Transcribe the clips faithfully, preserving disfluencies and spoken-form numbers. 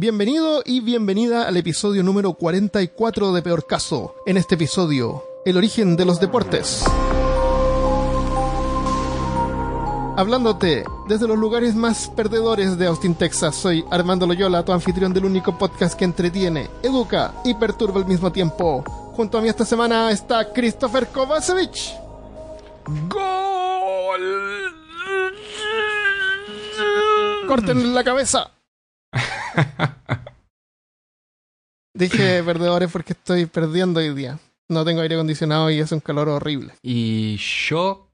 Bienvenido y bienvenida al episodio número cuarenta y cuatro de Peor Caso. En este episodio, el origen de los deportes. Hablándote desde los lugares más perdedores de Austin, Texas, soy Armando Loyola, tu anfitrión del único podcast que entretiene, educa y perturba al mismo tiempo. Junto a mí esta semana está Christopher Kovacevic. ¡Gol! ¡Corten la cabeza! Dije perdedores porque estoy perdiendo hoy día. No tengo aire acondicionado y hace un calor horrible. Y yo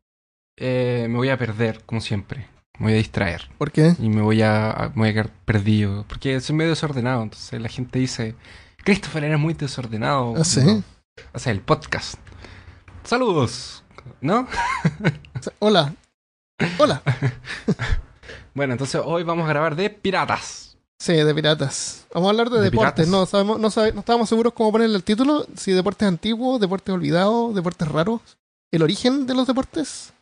eh, me voy a perder, como siempre. Me voy a distraer. ¿Por qué? Y me voy a, me voy a quedar perdido. Porque soy medio desordenado. Entonces la gente dice, Christopher, eres muy desordenado. ¿Ah, sí? ¿No? O sea, el podcast. ¡Saludos! ¿No? Hola. Hola. Bueno, entonces hoy vamos a grabar de piratas. Sí, de piratas. Vamos a hablar de, de deportes. Piratas. No sabemos, no sabemos, no estábamos seguros cómo ponerle el título. Si deportes antiguos, deportes olvidados, deportes raros. El origen de los deportes.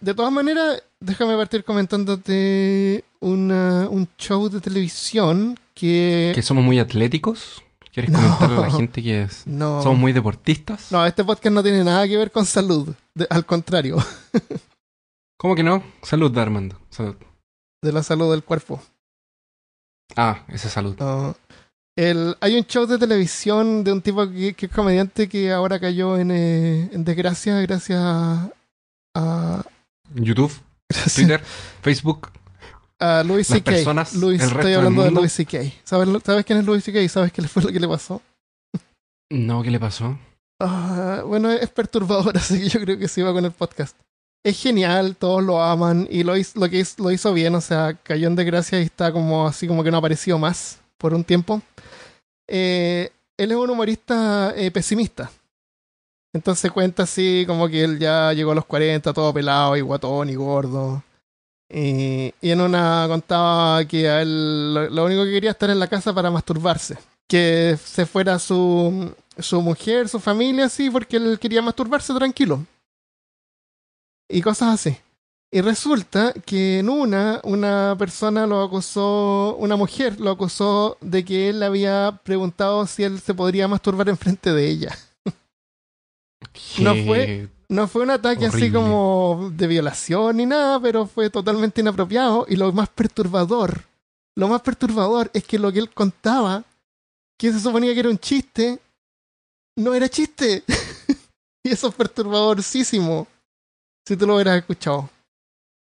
De todas maneras, déjame partir comentándote una, un show de televisión que... ¿Que somos muy atléticos? ¿Quieres no, comentarle a la gente que es, no. somos muy deportistas? No, este podcast no tiene nada que ver con salud. De, al contrario. ¿Cómo que no? Salud, Armando. Salud. De la salud del cuerpo. Ah, esa salud. No. El, hay un show de televisión de un tipo que, que es comediante que ahora cayó en, eh, en desgracia gracias a, a YouTube, gracias, Twitter, Facebook, a Luis C K. Estoy hablando de Luis C K. ¿Sabes, ¿Sabes quién es Luis C K? ¿Sabes qué fue lo que le pasó? No, ¿qué le pasó? Uh, bueno, es perturbador, así que yo creo que sí va con el podcast. Es genial, todos lo aman y lo hizo, lo que hizo, lo hizo bien, o sea, cayó en desgracia y está como así como que no apareció más por un tiempo. Eh, él es un humorista eh, pesimista. Entonces cuenta así como que él ya llegó a los cuarenta, todo pelado y guatón y gordo. Eh, y en una contaba que a él lo, lo único que quería estar en la casa para masturbarse. Que se fuera su, su mujer, su familia, así, porque él quería masturbarse tranquilo. Y cosas así. Y resulta que en una, una persona lo acusó, una mujer lo acusó de que él había preguntado si él se podría masturbar enfrente de ella. No fue, no fue un ataque horrible, así como de violación ni nada, pero fue totalmente inapropiado. Y lo más perturbador, lo más perturbador es que lo que él contaba, que se suponía que era un chiste, no era chiste. Y eso es perturbadorcísimo. Si tú lo hubieras escuchado.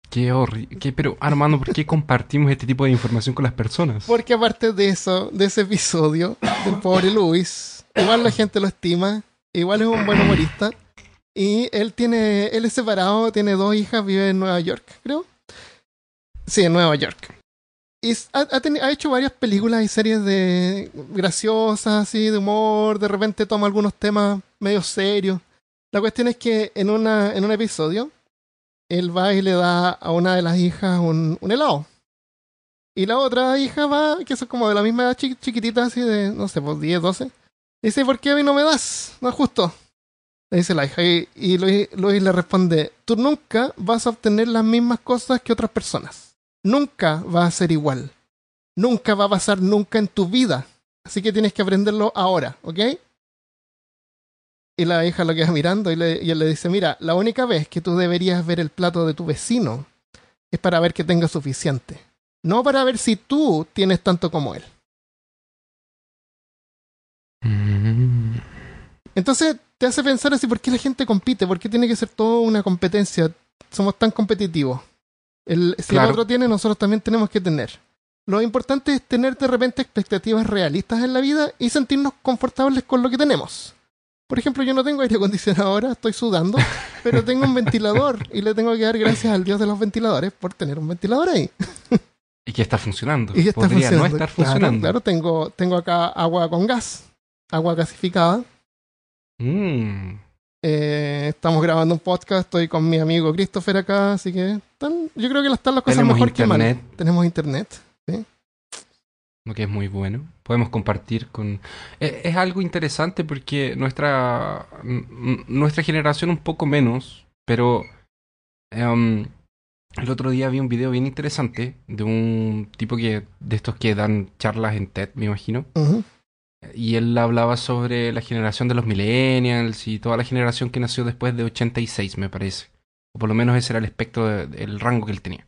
Qué horrible. Pero, Armando, ¿por qué compartimos este tipo de información con las personas? Porque aparte de eso, de ese episodio del pobre Luis, igual la gente lo estima, igual es un buen humorista. Y él tiene, él es separado, tiene dos hijas, vive en Nueva York, creo. Sí, en Nueva York. Y ha, ha, ten, ha hecho varias películas y series de graciosas, así, de humor. De repente toma algunos temas medio serios. La cuestión es que en una en un episodio, él va y le da a una de las hijas un, un helado. Y la otra hija va, que son como de la misma edad, chiquitita, así de, no sé, pues diez, doce. Dice, ¿por qué a mí no me das? No es justo. Le dice la hija. Y, y Luis, Luis le responde, tú nunca vas a obtener las mismas cosas que otras personas. Nunca va a ser igual. Nunca va a pasar nunca en tu vida. Así que tienes que aprenderlo ahora, ¿ok? Y la hija lo queda mirando y, le, y él le dice, mira, la única vez que tú deberías ver el plato de tu vecino es para ver que tenga suficiente. No para ver si tú tienes tanto como él. Entonces te hace pensar así, ¿por qué la gente compite? ¿Por qué tiene que ser toda una competencia? Somos tan competitivos. El, si claro. el otro tiene, nosotros también tenemos que tener. Lo importante es tener de repente expectativas realistas en la vida y sentirnos confortables con lo que tenemos. Por ejemplo, yo no tengo aire acondicionado ahora, estoy sudando, pero tengo un ventilador y le tengo que dar gracias al dios de los ventiladores por tener un ventilador ahí. Y que está funcionando. Y que está Podría funcionando. no estar funcionando. Claro, claro tengo, tengo acá agua con gas, agua gasificada. Mm. Eh, estamos grabando un podcast, estoy con mi amigo Christopher acá, así que están, yo creo que están las cosas Tenemos mejor internet. que mal. Tenemos internet. ¿Sí? Lo que es muy bueno. Podemos compartir con... Es, es algo interesante porque nuestra nuestra generación un poco menos, pero um, El otro día vi un video bien interesante de un tipo que de estos que dan charlas en TED, me imagino. Uh-huh. Y él hablaba sobre la generación de los millennials y toda la generación que nació después de ochenta y seis, me parece. O por lo menos ese era el espectro, de, el rango que él tenía.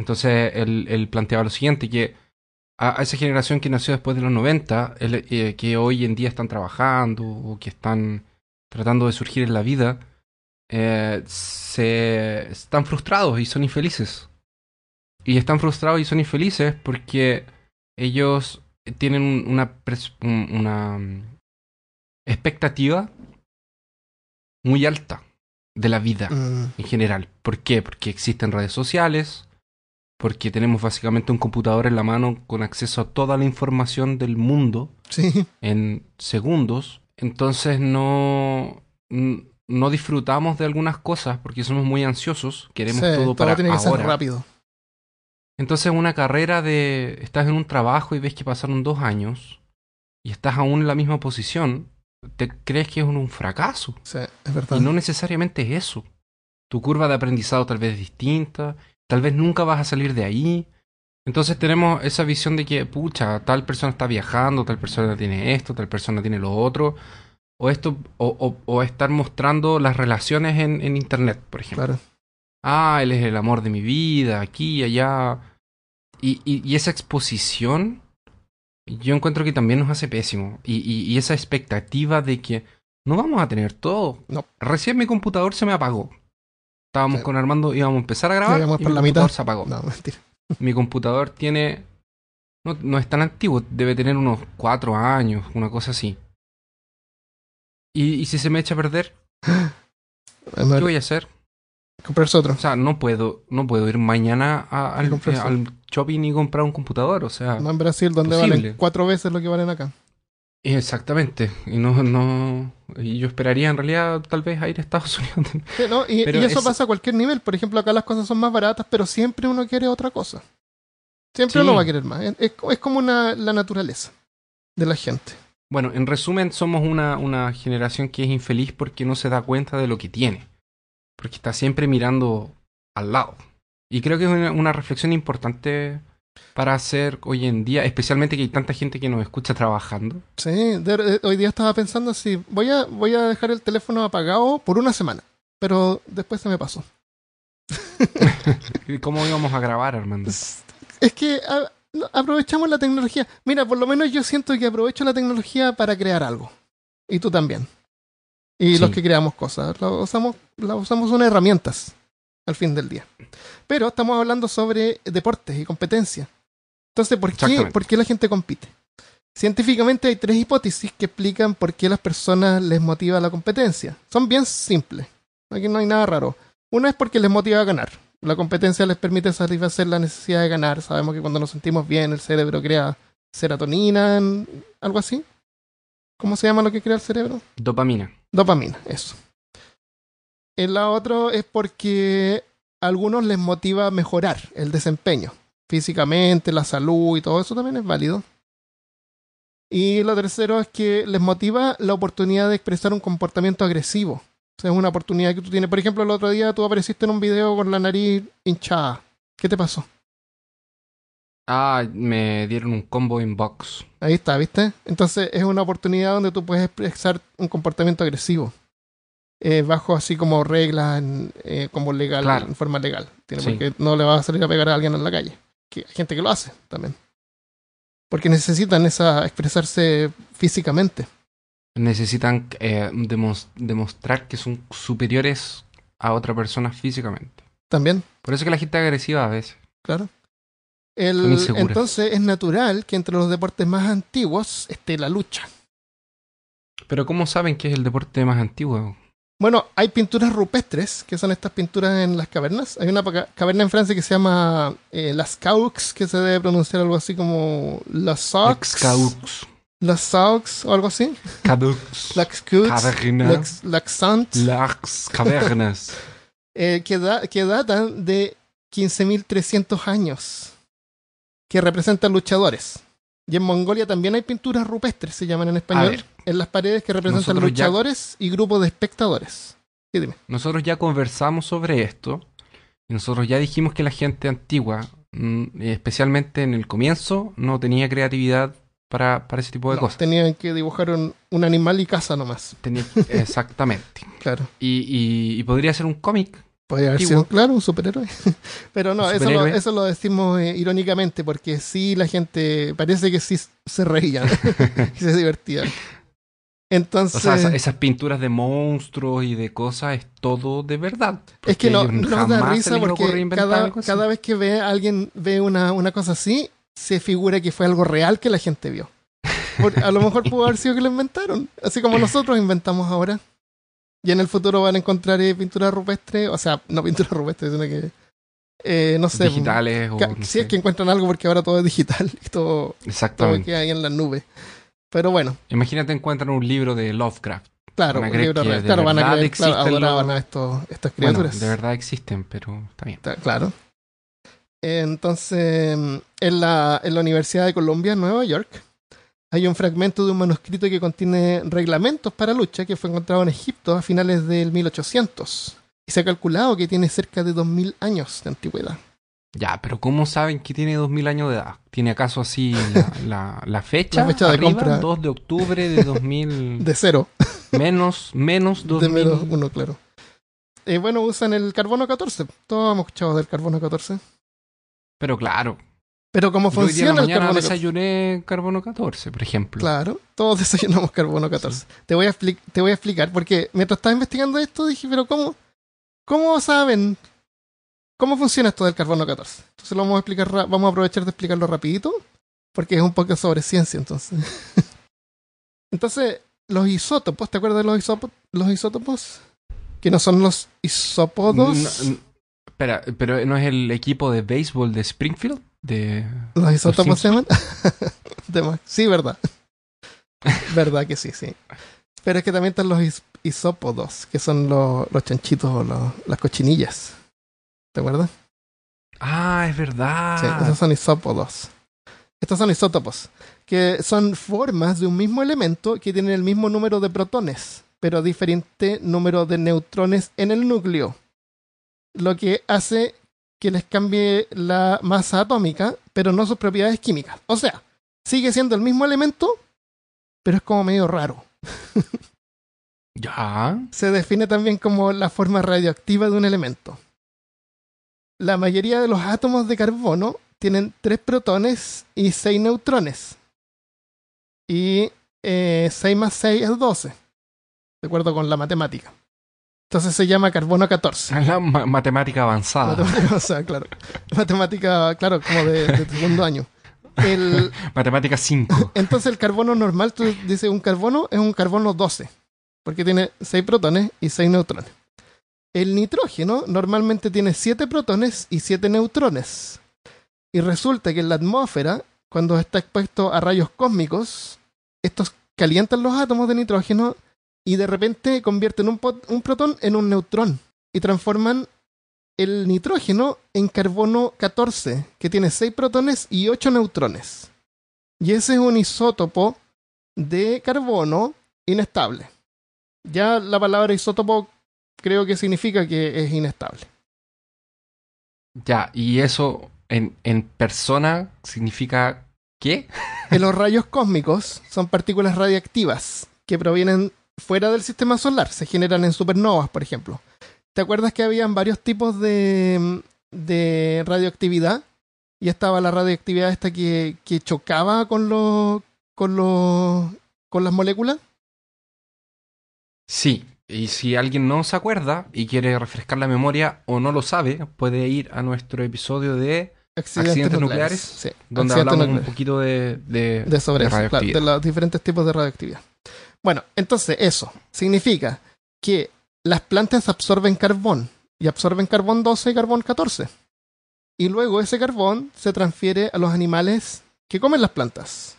Entonces él, él planteaba lo siguiente, que a, a esa generación que nació después de los noventa, él, eh, que hoy en día están trabajando o que están tratando de surgir en la vida, eh, se están frustrados y son infelices. Y están frustrados y son infelices porque ellos tienen una, una expectativa muy alta de la vida mm. en general. ¿Por qué? Porque existen redes sociales, porque tenemos básicamente un computador en la mano con acceso a toda la información del mundo sí. en segundos. Entonces no, no disfrutamos de algunas cosas porque somos muy ansiosos, queremos sí, todo, todo para tiene que ahora. Ser rápido. Entonces una carrera de... Estás en un trabajo y ves que pasaron dos años y estás aún en la misma posición, te crees que es un, un fracaso. Sí, es verdad. Y no necesariamente es eso. Tu curva de aprendizado tal vez es distinta, tal vez nunca vas a salir de ahí. Entonces tenemos esa visión de que, pucha, tal persona está viajando, tal persona tiene esto, tal persona tiene lo otro. O esto o, o, o estar mostrando las relaciones en, en internet, por ejemplo. Claro. Ah, él es el amor de mi vida, aquí, allá. Y, y, y esa exposición, yo encuentro que también nos hace pésimo. Y, y, y esa expectativa de que no vamos a tener todo. No. Recién mi computador se me apagó. Estábamos sí. con Armando, íbamos a empezar a grabar. Sí, y por mi la computador mitad. Se apagó. No, mentira. Mi computador tiene. No, no es tan antiguo, debe tener unos cuatro años, una cosa así. ¿Y, y si se me echa a perder? ¿Qué voy a hacer? Comprarse otro. O sea, no puedo, no puedo ir mañana a, al, eh, al shopping y comprar un computador, o sea... No en Brasil, donde posible. Valen cuatro veces lo que valen acá. Exactamente. Y no, no... Y yo esperaría en realidad tal vez a ir a Estados Unidos. Sí, no, y, y eso es... pasa a cualquier nivel. Por ejemplo, acá las cosas son más baratas, pero siempre uno quiere otra cosa. Siempre sí. uno va a querer más. Es, es como una, la naturaleza de la gente. Bueno, en resumen, somos una, una generación que es infeliz porque no se da cuenta de lo que tiene. Porque está siempre mirando al lado. Y creo que es una, una reflexión importante para hacer hoy en día, especialmente que hay tanta gente que nos escucha trabajando. Sí, de, de, hoy día estaba pensando así, voy a, voy a dejar el teléfono apagado por una semana, pero después se me pasó. ¿Cómo íbamos a grabar, Armando? Es, es que a, aprovechamos la tecnología. Mira, por lo menos yo siento que aprovecho la tecnología para crear algo. Y tú también. Y sí. los que creamos cosas, la usamos, la usamos unas herramientas al fin del día. Pero estamos hablando sobre deportes y competencia. Entonces, ¿por qué, ¿por qué la gente compite? Científicamente hay tres hipótesis que explican por qué a las personas les motiva la competencia. Son bien simples, aquí no hay nada raro. Una es porque les motiva a ganar. La competencia les permite satisfacer la necesidad de ganar. Sabemos que cuando nos sentimos bien el cerebro crea serotonina, algo así. ¿Cómo se llama lo que crea el cerebro? Dopamina. Dopamina, eso. En la otra es porque a algunos les motiva a mejorar el desempeño. Físicamente, la salud y todo eso también es válido. Y lo tercero es que les motiva la oportunidad de expresar un comportamiento agresivo. O sea, es una oportunidad que tú tienes. Por ejemplo, el otro día tú apareciste en un video con la nariz hinchada. ¿Qué te pasó? Ah, me dieron un combo inbox. Ahí está, ¿viste? Entonces es una oportunidad donde tú puedes expresar un comportamiento agresivo. Eh, bajo así como reglas, eh, como legal, claro. en forma legal. Tiene sí. Porque no le vas a salir a pegar a alguien en la calle. Que hay gente que lo hace también. Porque necesitan esa expresarse físicamente. Necesitan eh, demos, demostrar que son superiores a otra persona físicamente. También. Por eso es que la gente es agresiva a veces. Claro. El, entonces es natural que entre los deportes más antiguos esté la lucha. ¿Pero cómo saben que es el deporte más antiguo? Bueno, hay pinturas rupestres, que son estas pinturas en las cavernas. Hay una ca- caverna en Francia que se llama eh, Lascaux, que se debe pronunciar algo así como Lascaux. Lascaux. Lascaux o algo así. Cabux. Lascaux. Cavernas. Laxant. Lax. Cavernas. eh, que, da- que datan de quince mil trescientos años. Que representan luchadores. Y en Mongolia también hay pinturas rupestres, se llaman en español, en las paredes que representan luchadores ya... y grupos de espectadores. Sí, dime. Nosotros ya conversamos sobre esto Y nosotros ya dijimos que la gente antigua, especialmente en el comienzo, no tenía creatividad para, para ese tipo de no, cosas. Tenían que dibujar un, un animal y casa nomás. Tenía, exactamente. Claro. Y, y, y podría ser un cómic. Podría haber sido, claro, un superhéroe. Pero no, eso lo, eso lo decimos eh, irónicamente, porque sí, la gente parece que sí se reían y se divertían. Entonces, o sea, esas pinturas de monstruos y de cosas es todo de verdad. Es que no, no nos da risa porque cada, cada vez que ve alguien ve una, una cosa así, se figura que fue algo real que la gente vio. Por, a lo mejor pudo haber sido que lo inventaron, así como nosotros inventamos ahora. Y en el futuro van a encontrar eh, pintura rupestre, o sea, no pintura rupestre, sino que, eh, no sé. Digitales. O, no si sé. Es que encuentran algo, porque ahora todo es digital y todo, todo queda ahí en la nube. Pero bueno. Imagínate, encuentran un libro de Lovecraft. Claro, un libro de Lovecraft. Van a creer, claro, adoraban los... a estos, estas criaturas. Bueno, de verdad existen, pero está bien. Está, claro. Entonces, en la, en la Universidad de Columbia, en Nueva York, hay un fragmento de un manuscrito que contiene reglamentos para lucha que fue encontrado en Egipto a finales del mil ochocientos. Y se ha calculado que tiene cerca de dos mil años de antigüedad. Ya, pero ¿cómo saben que tiene dos mil años de edad? ¿Tiene acaso así la, la, la fecha? La fecha de arriba, compra. dos de octubre de dos mil... de cero. Menos, menos dos mil. De menos uno, claro. Eh, bueno, usan el carbono catorce. Todos hemos escuchado del carbono catorce. Pero claro... Pero como funciona el carbono catorce. Desayuné carbono catorce, por ejemplo. Claro, todos desayunamos carbono catorce. Sí. Te voy a expli- te voy a explicar, porque mientras estaba investigando esto dije, pero ¿cómo? ¿Cómo saben? ¿Cómo funciona esto del carbono catorce? Entonces lo vamos a explicar, ra- vamos a aprovechar de explicarlo rapidito, porque es un poco sobre ciencia, entonces. Entonces, los isótopos, ¿te acuerdas de los isótopos? Los isótopos que no son los isópodos. No, no, espera, pero ¿no es el equipo de béisbol de Springfield? De los isótopos se llaman de sí, verdad. Verdad que sí, sí. Pero es que también están los is- isópodos, que son los, los chanchitos o los, las cochinillas. ¿Te acuerdas? Ah, es verdad. Sí, esos son isópodos. Estos son isótopos, que son formas de un mismo elemento que tienen el mismo número de protones, pero diferente número de neutrones en el núcleo. Lo que hace que les cambie la masa atómica, pero no sus propiedades químicas. O sea, sigue siendo el mismo elemento, pero es como medio raro. Ya. Se define también como la forma radioactiva de un elemento. La mayoría de los átomos de carbono tienen tres protones y seis neutrones. Y eh, seis más seis es doce, de acuerdo con la matemática. Entonces se llama carbono catorce. Es la ma- matemática avanzada. Matemática avanzada, claro. Matemática, claro, como de, de segundo año. El... Matemática cinco. Entonces el carbono normal, tú dices un carbono, es un carbono doce. Porque tiene seis protones y seis neutrones. El nitrógeno normalmente tiene siete protones y siete neutrones. Y resulta que en la atmósfera, cuando está expuesto a rayos cósmicos, estos calientan los átomos de nitrógeno y de repente convierten un, pot- un protón en un neutrón y transforman el nitrógeno en carbono catorce, que tiene seis protones y ocho neutrones. Y ese es un isótopo de carbono inestable. Ya la palabra isótopo creo que significa que es inestable. Ya, y eso en, en persona significa ¿qué? En los rayos cósmicos son partículas radiactivas que provienen fuera del sistema solar, se generan en supernovas, por ejemplo. ¿Te acuerdas que habían varios tipos de, de radioactividad? Y estaba la radioactividad esta que, que chocaba con los con los con las moléculas. Sí, y si alguien no se acuerda y quiere refrescar la memoria o no lo sabe, puede ir a nuestro episodio de accidentes, accidentes nucleares, nucleares sí. donde accidentes hablamos nucleares. Un poquito de, de, de sobre de eso, claro, de los diferentes tipos de radioactividad. Bueno, entonces eso significa que las plantas absorben carbón, y absorben carbón doce y carbón catorce. Y luego ese carbón se transfiere a los animales que comen las plantas.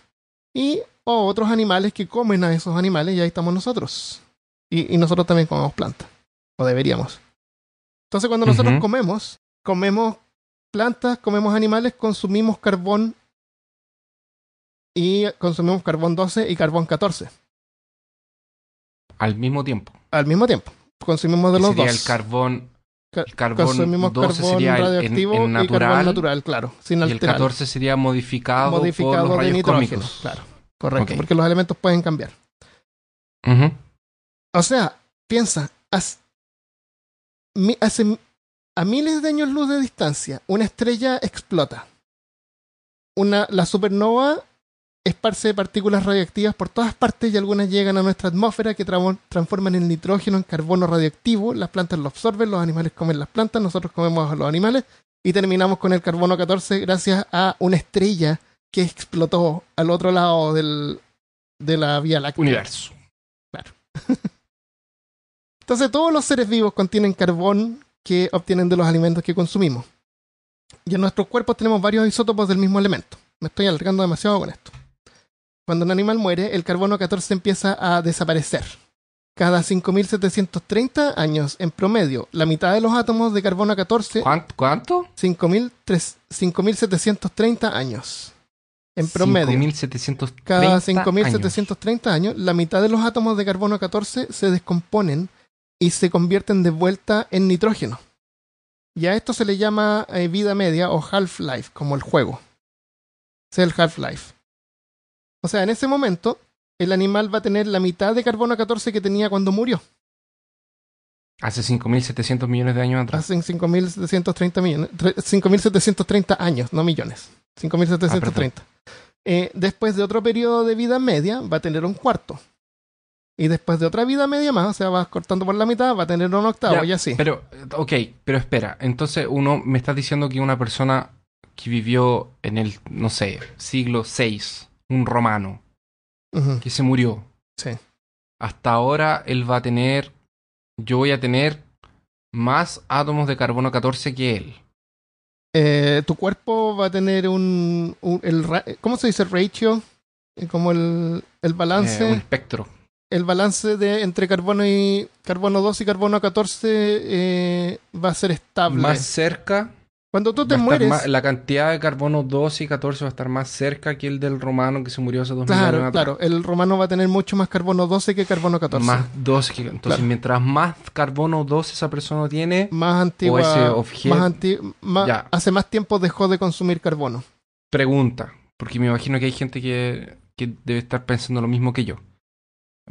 Y o otros animales que comen a esos animales, y ahí estamos nosotros. Y, y nosotros también comemos plantas, o deberíamos. Entonces cuando uh-huh. nosotros comemos, comemos plantas, comemos animales, consumimos carbón, y consumimos carbón doce y carbón catorce. Al mismo tiempo. Al mismo tiempo. Consumimos de los dos. Sería el carbón El carbón doce sería radioactivo en, en natural, y carbón natural, claro, sin alterar. Y el catorce sería modificado, modificado por los rayos cósmicos. Claro, correcto, okay. Porque los elementos pueden cambiar. Uh-huh. O sea, piensa, hace, hace a miles de años luz de distancia, una estrella explota. Una, la supernova esparce partículas radioactivas por todas partes y algunas llegan a nuestra atmósfera que tra- transforman el nitrógeno en carbono radioactivo. Las plantas lo absorben, los animales comen las plantas, nosotros comemos a los animales y terminamos con el carbono catorce gracias a una estrella que explotó al otro lado del, de la Vía Láctea. Universo. Claro. Entonces todos los seres vivos contienen carbón que obtienen de los alimentos que consumimos. Y en nuestros cuerpos tenemos varios isótopos del mismo elemento. Me estoy alargando demasiado con esto. Cuando un animal muere, el carbono catorce empieza a desaparecer. Cada cinco mil setecientos treinta años, en promedio, la mitad de los átomos de carbono catorce... ¿Cuánto? cinco mil setecientos treinta años. En promedio. cinco mil setecientos treinta cada cinco mil setecientos treinta años. años, la mitad de los átomos de carbono catorce se descomponen y se convierten de vuelta en nitrógeno. Y a esto se le llama eh, vida media o half-life, como el juego. Es el half-life. O sea, en ese momento, el animal va a tener la mitad de carbono catorce que tenía cuando murió. Hace cinco mil setecientos millones de años atrás. Hace cinco mil setecientos treinta millones, cinco mil setecientos treinta años, no millones. cinco mil setecientos treinta. Ah, eh, después de otro periodo de vida media, va a tener un cuarto. Y después de otra vida media más, o sea, vas cortando por la mitad, va a tener un octavo ya, y así. Pero, ok, pero espera. Entonces, uno me está diciendo que una persona que vivió en el, no sé, siglo seis... un romano, uh-huh, que se murió. Sí. Hasta ahora él va a tener... Yo voy a tener más átomos de carbono catorce que él. Eh, tu cuerpo va a tener un... un el, ¿cómo se dice? Ratio. Como el, el balance. Eh, un espectro. El balance de entre carbono y carbono dos y carbono catorce eh, va a ser estable. Más cerca... Cuando tú te mueres... Más, la cantidad de carbono dos y catorce va a estar más cerca que el del romano que se murió hace dos mil claro, años atrás. Claro, el romano va a tener mucho más carbono doce que carbono catorce. Más doce. Que, entonces, claro, mientras más carbono doce esa persona tiene... Más antigua... O ese objeto... Más anti, más, hace más tiempo dejó de consumir carbono. Pregunta, porque me imagino que hay gente que, que debe estar pensando lo mismo que yo.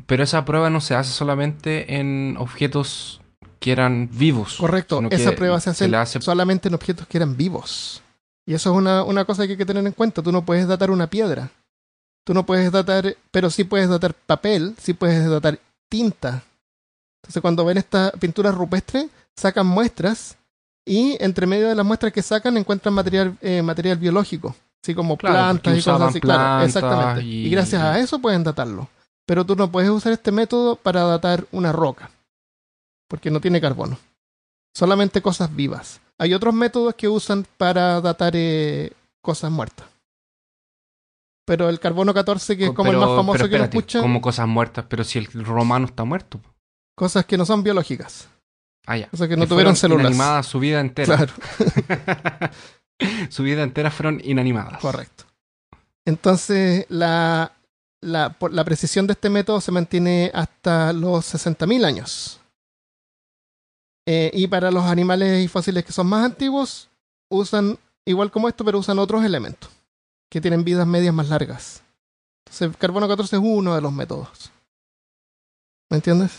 Pero esa prueba no se hace solamente en objetos... que eran vivos. Correcto, esa prueba se hace, se hace solamente en objetos que eran vivos. Y eso es una, una cosa que hay que tener en cuenta. Tú no puedes datar una piedra. Tú no puedes datar, pero sí puedes datar papel, sí puedes datar tinta. Entonces cuando ven estas pinturas rupestres, sacan muestras y entre medio de las muestras que sacan encuentran material, eh, material biológico. Así como claro, plantas y cosas así. Claro, exactamente. Y... y gracias a eso pueden datarlo. Pero tú no puedes usar este método para datar una roca, porque no tiene carbono. Solamente cosas vivas. Hay otros métodos que usan para datar eh, cosas muertas. Pero el carbono catorce, que es como pero, el más famoso pero, espérate, que lo escuchan... Como cosas muertas, pero si el romano está muerto. Cosas que no son biológicas. Ah, ya. Cosas que no que tuvieron células. Inanimadas su vida entera. Claro. Su vida entera fueron inanimadas. Correcto. Entonces, la, la, la precisión de este método se mantiene hasta los sesenta mil años. Eh, y para los animales y fósiles que son más antiguos, usan, igual como esto, pero usan otros elementos, que tienen vidas medias más largas. Entonces, carbono catorce es uno de los métodos. ¿Me entiendes?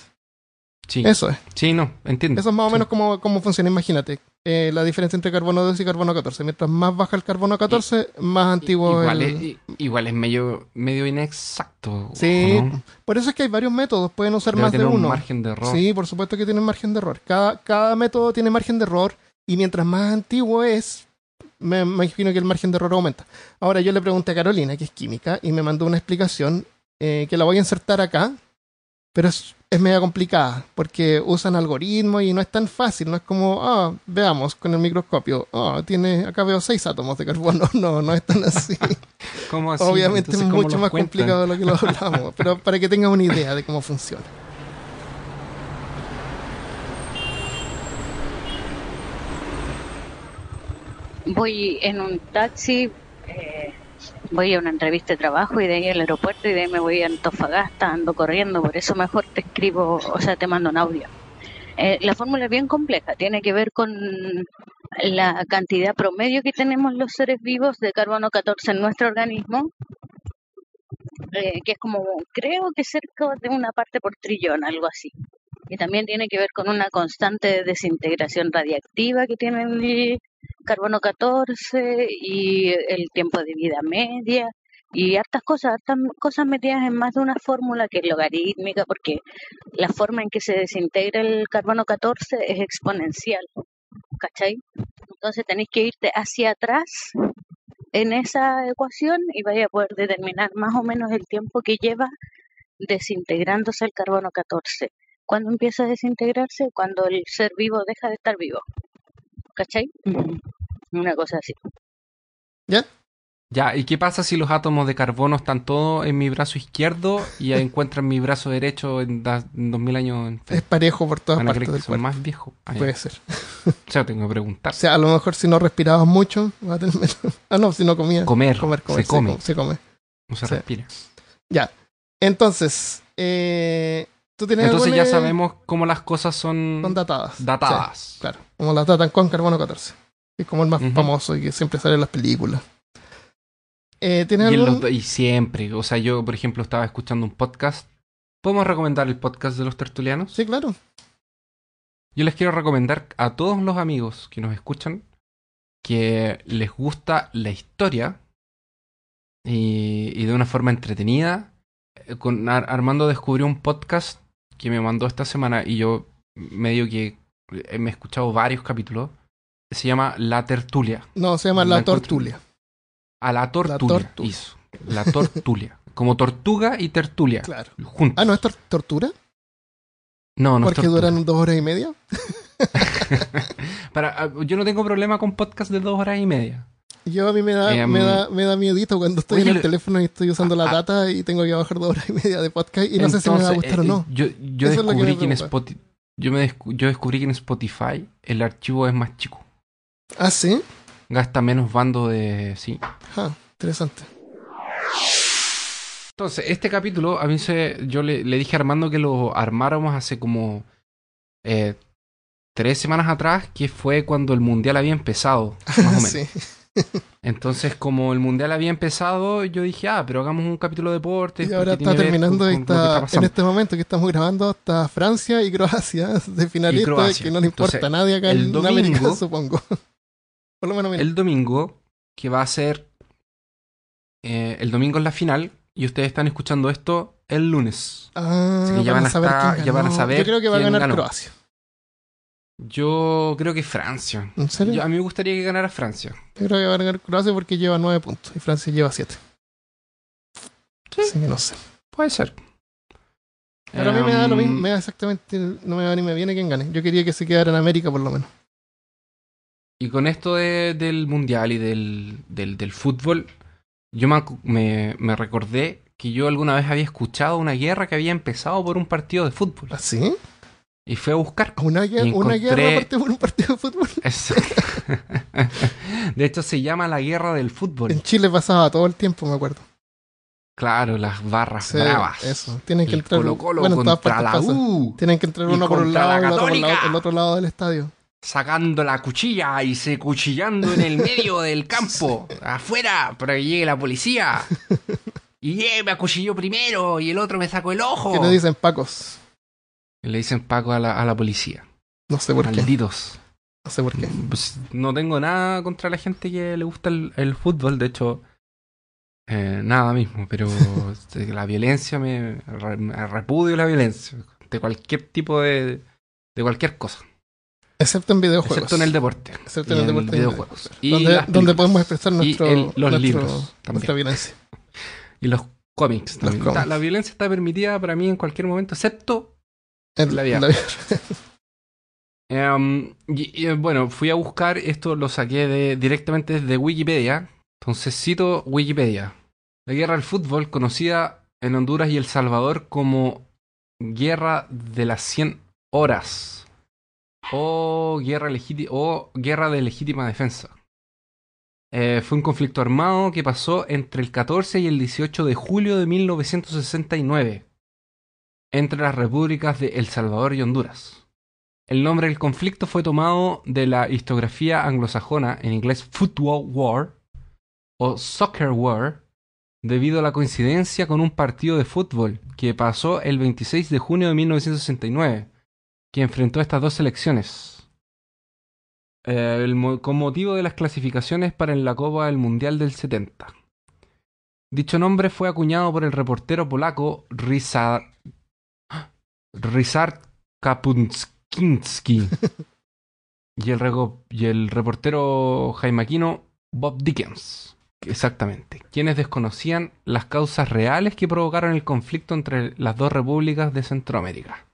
Sí. Eso es. Sí, no, entiendo. Eso es más o menos sí. cómo, cómo funciona. Imagínate, eh, la diferencia entre carbono dos y carbono catorce. Mientras más baja el carbono catorce, y, más antiguo igual el... es... Igual es medio, medio inexacto. Sí, ¿no? Por eso es que hay varios métodos. Pueden usar Debe más tener de uno. Un margen de error. Sí, por supuesto que tienen margen de error. Cada, cada método tiene margen de error. Y mientras más antiguo es, me imagino que el margen de error aumenta. Ahora, yo le pregunté a Carolina, que es química, y me mandó una explicación eh, que la voy a insertar acá. Pero es... Es media complicada, porque usan algoritmos y no es tan fácil. No es como, ah, oh, veamos con el microscopio. Ah, oh, tiene, acá veo seis átomos de carbono. No, no es tan así. ¿Cómo así? Obviamente entonces, es mucho más cuentan? Complicado de lo que lo hablamos, pero para que tengas una idea de cómo funciona. Voy en un taxi, eh, voy a una entrevista de trabajo y de ahí al aeropuerto y de ahí me voy a Antofagasta, ando corriendo, por eso mejor te escribo, o sea, te mando un audio. Eh, la fórmula es bien compleja, tiene que ver con la cantidad promedio que tenemos los seres vivos de carbono catorce en nuestro organismo, eh, que es como, creo que cerca de una parte por trillón, algo así. Y también tiene que ver con una constante desintegración radiactiva que tiene el carbono catorce y el tiempo de vida media. Y hartas cosas, hartas cosas metidas en más de una fórmula que es logarítmica, porque la forma en que se desintegra el carbono catorce es exponencial, ¿cachai? Entonces tenéis que irte hacia atrás en esa ecuación y vais a poder determinar más o menos el tiempo que lleva desintegrándose el carbono catorce. ¿Cuándo empieza a desintegrarse? Cuando el ser vivo deja de estar vivo, ¿cachai? Una cosa así. ¿Ya? Ya, ¿y qué pasa si los átomos de carbono están todos en mi brazo izquierdo y encuentran mi brazo derecho en dos mil años? En fe? Es parejo por todas partes del cuerpo. Más viejo. Ay, puede ser. O sea, tengo que preguntar. O sea, a lo mejor si no respirabas mucho, vas a tener menos. Ah, no, si no comías. Comer. Comer, comer. Se, se come. Se come. No se, o sea, respira. Ya. Entonces, eh, ¿tú tienes Entonces alguna... ya sabemos cómo las cosas son... Son datadas. Datadas. Sí, claro. Como las datan con carbono catorce. Que es como el más uh-huh. famoso y que siempre sale en las películas. Eh, y, algún... los, y siempre, o sea, yo por ejemplo estaba escuchando un podcast. ¿Podemos recomendar el podcast de los tertulianos? Sí, claro. Yo les quiero recomendar a todos los amigos que nos escuchan, que les gusta la historia y, y de una forma entretenida. Con Ar- Armando descubrió un podcast que me mandó esta semana y yo medio que me he escuchado varios capítulos. Se llama La Tertulia. No, se llama La Tertulia. A la tortuga. La tortuga. Hizo. La tortuga. Como tortuga y tertulia. Claro. Juntos. Ah, ¿no es tor- tortura? No, no es tortura. ¿Porque duran dos horas y media? Para, yo no tengo problema con podcast de dos horas y media. Yo a mí me da, eh, me da, me da miedito cuando estoy oye, en el teléfono y estoy usando ah, la data y tengo que bajar dos horas y media de podcast y no entonces, sé si me va a gustar eh, o no. Yo, yo descubrí que, que en Spotify, yo, me descu- yo descubrí que en Spotify el archivo es más chico. ¿Ah, sí? Gasta menos bando de... sí. Ah, interesante. Entonces, este capítulo, a mí se... Yo le, le dije a Armando que lo armáramos hace como... Eh, tres semanas atrás, que fue cuando el Mundial había empezado, más o menos. Sí. Entonces, como el Mundial había empezado, yo dije, ah, pero hagamos un capítulo de deportes. Y ahora está terminando esto, y está, está en este momento que estamos grabando, está Francia y Croacia de finalistas, que no le importa Entonces, a nadie acá en domingo, América, supongo. Por lo menos, el domingo, que va a ser... Eh, el domingo es la final, y ustedes están escuchando esto el lunes. Ah, Así que ya van, a estar, ya van a saber. Yo creo que va a ganar ganó. Croacia. Yo creo que Francia. ¿En serio? Yo, a mí me gustaría que ganara Francia. Yo creo que va a ganar Croacia porque lleva nueve puntos, y Francia lleva siete. Sí. Así que no sé. Puede ser. Pero um, a mí me da lo mismo, me da exactamente... No me va ni me viene quién gane. Yo quería que se quedara en América, por lo menos. Y con esto de, del mundial y del, del, del fútbol, yo me, me, me recordé que yo alguna vez había escuchado una guerra que había empezado por un partido de fútbol. ¿Ah, sí? Y fui a buscar. ¿Una, guerra, encontré... una guerra partió por un partido de fútbol? Eso. De hecho, se llama la guerra del fútbol. En Chile pasaba todo el tiempo, me acuerdo. Claro, las barras sí, bravas. Eso, tienen que el entrar. Colo-Colo bueno, contra la U. Tienen que entrar uno por un lado, la otro por la, el otro lado del estadio. Sacando la cuchilla y se cuchillando en el medio del campo, afuera, para que llegue la policía. Y eh, me acuchilló primero y el otro me sacó el ojo. ¿Qué le dicen pacos? Le dicen pacos a la, a la policía. No sé por Malditos. qué. No sé por qué. Pues no tengo nada contra la gente que le gusta el, el fútbol, de hecho, eh, nada mismo, pero la violencia, me, me repudio la violencia, de cualquier tipo de, de cualquier cosa. Excepto en videojuegos. Excepto en el deporte. Excepto en el deporte y videojuegos. Y donde, donde podemos expresar nuestro, y el, los nuestro, libros nuestra violencia. Y los cómics también. Los cómics. La, la violencia está permitida para mí en cualquier momento, excepto en la vida. um, y, y bueno, fui a buscar, esto lo saqué de, directamente desde Wikipedia. Entonces cito Wikipedia. La guerra del fútbol, conocida en Honduras y El Salvador como Guerra de las cien Horas. O guerra, legiti- o guerra de legítima defensa. Eh, fue un conflicto armado que pasó entre el catorce y el dieciocho de julio de mil novecientos sesenta y nueve entre las repúblicas de El Salvador y Honduras. El nombre del conflicto fue tomado de la historiografía anglosajona, en inglés Football War o Soccer War, debido a la coincidencia con un partido de fútbol que pasó el veintiséis de junio de mil novecientos sesenta y nueve, que enfrentó estas dos selecciones. Eh, el, con motivo de las clasificaciones para la Copa del Mundial del setenta. Dicho nombre fue acuñado por el reportero polaco Ryszard Ryszard Kapuscinski y, el y el reportero jamaiquino Bob Dickens, exactamente, quienes desconocían las causas reales que provocaron el conflicto entre las dos repúblicas de Centroamérica.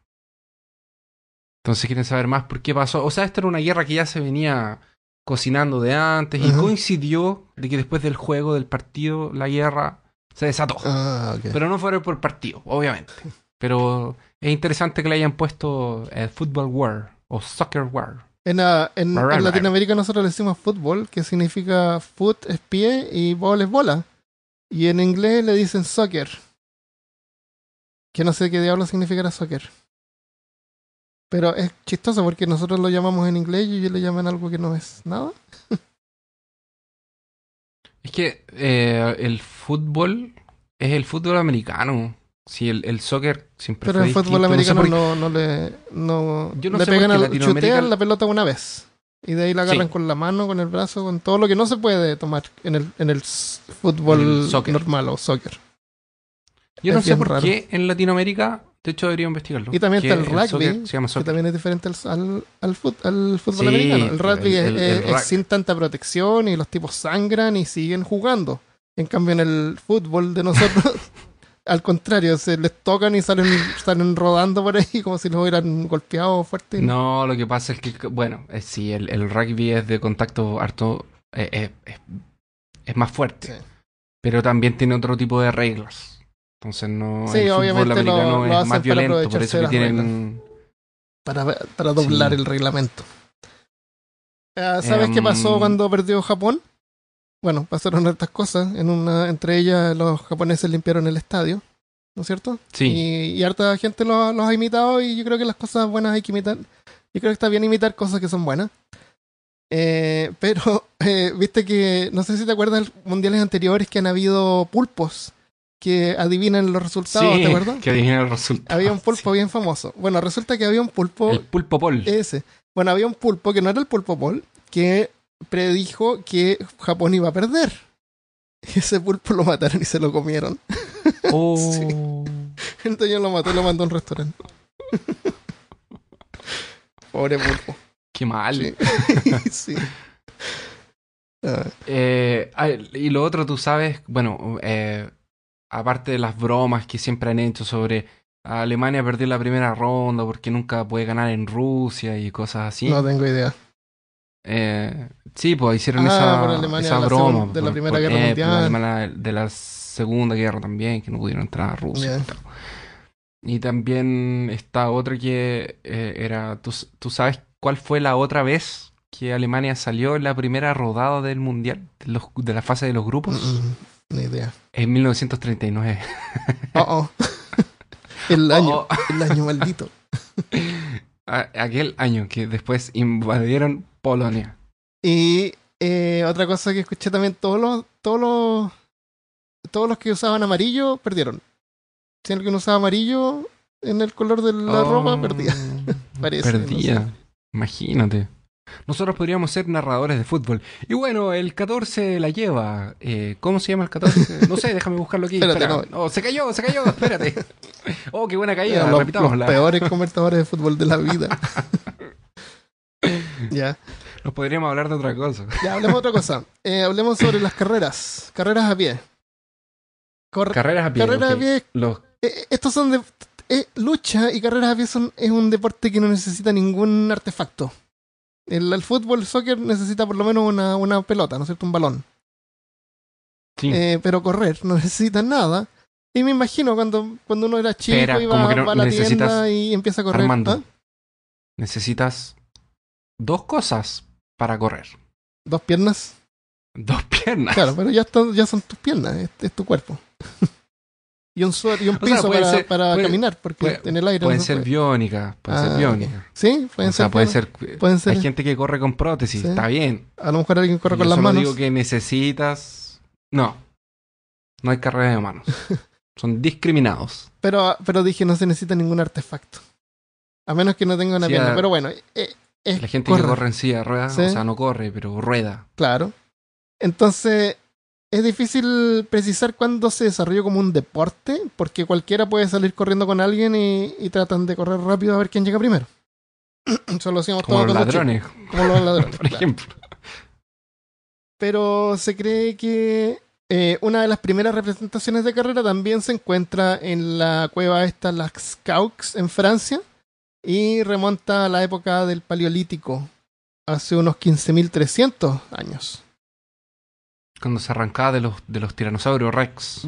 Entonces quieren saber más por qué pasó. O sea, esta era una guerra que ya se venía cocinando de antes, uh-huh. y coincidió de que después del juego, del partido, la guerra se desató. Ah, okay. Pero no fueron por partido, obviamente. Pero es interesante que le hayan puesto el Football War o Soccer War. En, uh, en, en Latinoamérica nosotros le decimos fútbol, que significa foot es pie y ball es bola. Y en inglés le dicen soccer. Que no sé qué diablo significará soccer. Pero es chistoso porque nosotros lo llamamos en inglés y ellos lo llaman algo que no es nada. Es que eh, el fútbol es el fútbol americano. Sí, el, el soccer siempre pero fue distinto. Pero el fútbol americano no, sé por... no, no le... No, yo no le sé pegan al, Latinoamérica... chutean la pelota una vez. Y de ahí la agarran sí. con la mano, con el brazo, con todo lo que no se puede tomar en el, en el fútbol el normal o soccer. Yo es no sé por raro. Qué en Latinoamérica... De hecho, debería investigarlo. Y también está el rugby, el que también es diferente al, al, al, fut, al fútbol sí, americano. El rugby el, el, es, el es, rug... es sin tanta protección y los tipos sangran y siguen jugando. En cambio, en el fútbol de nosotros, al contrario, se les tocan y salen, salen rodando por ahí como si los hubieran golpeado fuerte. No, lo que pasa es que, bueno, eh, sí, el, el rugby es de contacto harto, eh, eh, es, es más fuerte. Sí. Pero también tiene otro tipo de reglas. Entonces no sí, el fútbol americano lo, lo es más violento, por eso que tienen para, para doblar sí. el reglamento. Uh, ¿Sabes um... qué pasó cuando perdió Japón? Bueno, pasaron estas cosas. En una, entre ellas los japoneses limpiaron el estadio, ¿no es cierto? Sí. Y, y harta gente lo, los ha imitado y yo creo que las cosas buenas hay que imitar. Yo creo que está bien imitar cosas que son buenas. Eh, pero eh, viste que no sé si te acuerdas de mundiales anteriores que han habido pulpos. Que adivinan los resultados, sí, ¿te acuerdas? Que adivinan los resultados. Había un pulpo sí. bien famoso. Bueno, resulta que había un pulpo. El Pulpo Pol. Ese. Bueno, había un pulpo que no era el Pulpo Pol, que predijo que Japón iba a perder. Ese pulpo lo mataron y se lo comieron. Oh. Sí. Entonces yo lo mató y lo mandó a un restaurante. Pobre pulpo. Qué mal. Sí. sí. Ah. Eh, y lo otro, tú sabes, bueno, eh. aparte de las bromas que siempre han hecho sobre Alemania perdió la primera ronda porque nunca puede ganar en Rusia y cosas así. No tengo idea. Eh, sí, pues hicieron ah, esa, por Alemania, esa broma. De la Primera por, Guerra eh, Mundial. Por la, de la Segunda Guerra también, que no pudieron entrar a Rusia. Yeah. Y, y también está otra que eh, era... ¿tú, ¿Tú sabes cuál fue la otra vez que Alemania salió en la primera rodada del Mundial? De, los, de la fase de los grupos. Mm-hmm. Ni idea. En mil novecientos treinta y nueve. Oh, oh. El año. Oh, oh. El año maldito. A, aquel año que después invadieron Polonia. Y eh, otra cosa que escuché también, todos los, todos los. Todos los que usaban amarillo perdieron. Si alguien usaba amarillo en el color de la oh, ropa, perdía. Parece, perdía. No sé. Imagínate. Nosotros podríamos ser narradores de fútbol. Y bueno, el catorce la lleva. Eh, ¿Cómo se llama el catorce? No sé, déjame buscarlo aquí. Espérate, espera. No. Oh, se cayó, se cayó, espérate. Oh, qué buena caída. Los, los peores comentadores de fútbol de la vida. Ya. Nos podríamos hablar de otra cosa. Ya, hablemos de otra cosa. Eh, hablemos sobre las carreras. Carreras a pie. Cor- carreras a pie. Carreras okay. a pie. Los... Eh, estos son de... Eh, lucha y carreras a pie son, es un deporte que no necesita ningún artefacto. El, el fútbol, el soccer necesita por lo menos una, una pelota, ¿no es cierto? Un balón. Sí. Eh, pero correr no necesita nada. Y me imagino cuando, cuando uno era chico Espera, iba que no, a la tienda y empieza a correr. Armando, ¿ah? Necesitas dos cosas para correr. ¿Dos piernas? Dos piernas. Claro, pero ya, está, ya son tus piernas, es, es tu cuerpo. y un suéter y un piso, o sea, para, ser, para puede, caminar, porque puede, en el aire pueden no ser puede. biónicas, pueden ah, ser biónicas. Okay. Sí, pueden o ser. O sea, puede ser, pueden ser. Hay gente que corre con prótesis, sí. Está bien. A lo mejor alguien corre yo con las manos. Yo digo que necesitas. No, no hay carrera de manos. Son discriminados. Pero, pero dije, no se necesita ningún artefacto. A menos que no tenga una sí, pierna. Pero bueno, eh, eh, la gente corre. que corre en silla de ruedas, ¿sí? O sea, no corre, pero rueda. Claro. Entonces, es difícil precisar cuándo se desarrolló como un deporte, porque cualquiera puede salir corriendo con alguien y, y tratan de correr rápido a ver quién llega primero. Eso lo hacíamos como todos los ladrones. Chicos. Como los ladrones. Por ejemplo. Claro. Pero se cree que eh, una de las primeras representaciones de carrera también se encuentra en la cueva esta Lascaux, en Francia. Y remonta a la época del Paleolítico, hace unos quince mil trescientos años. Cuando se arrancaba de los, de los tiranosaurios Rex.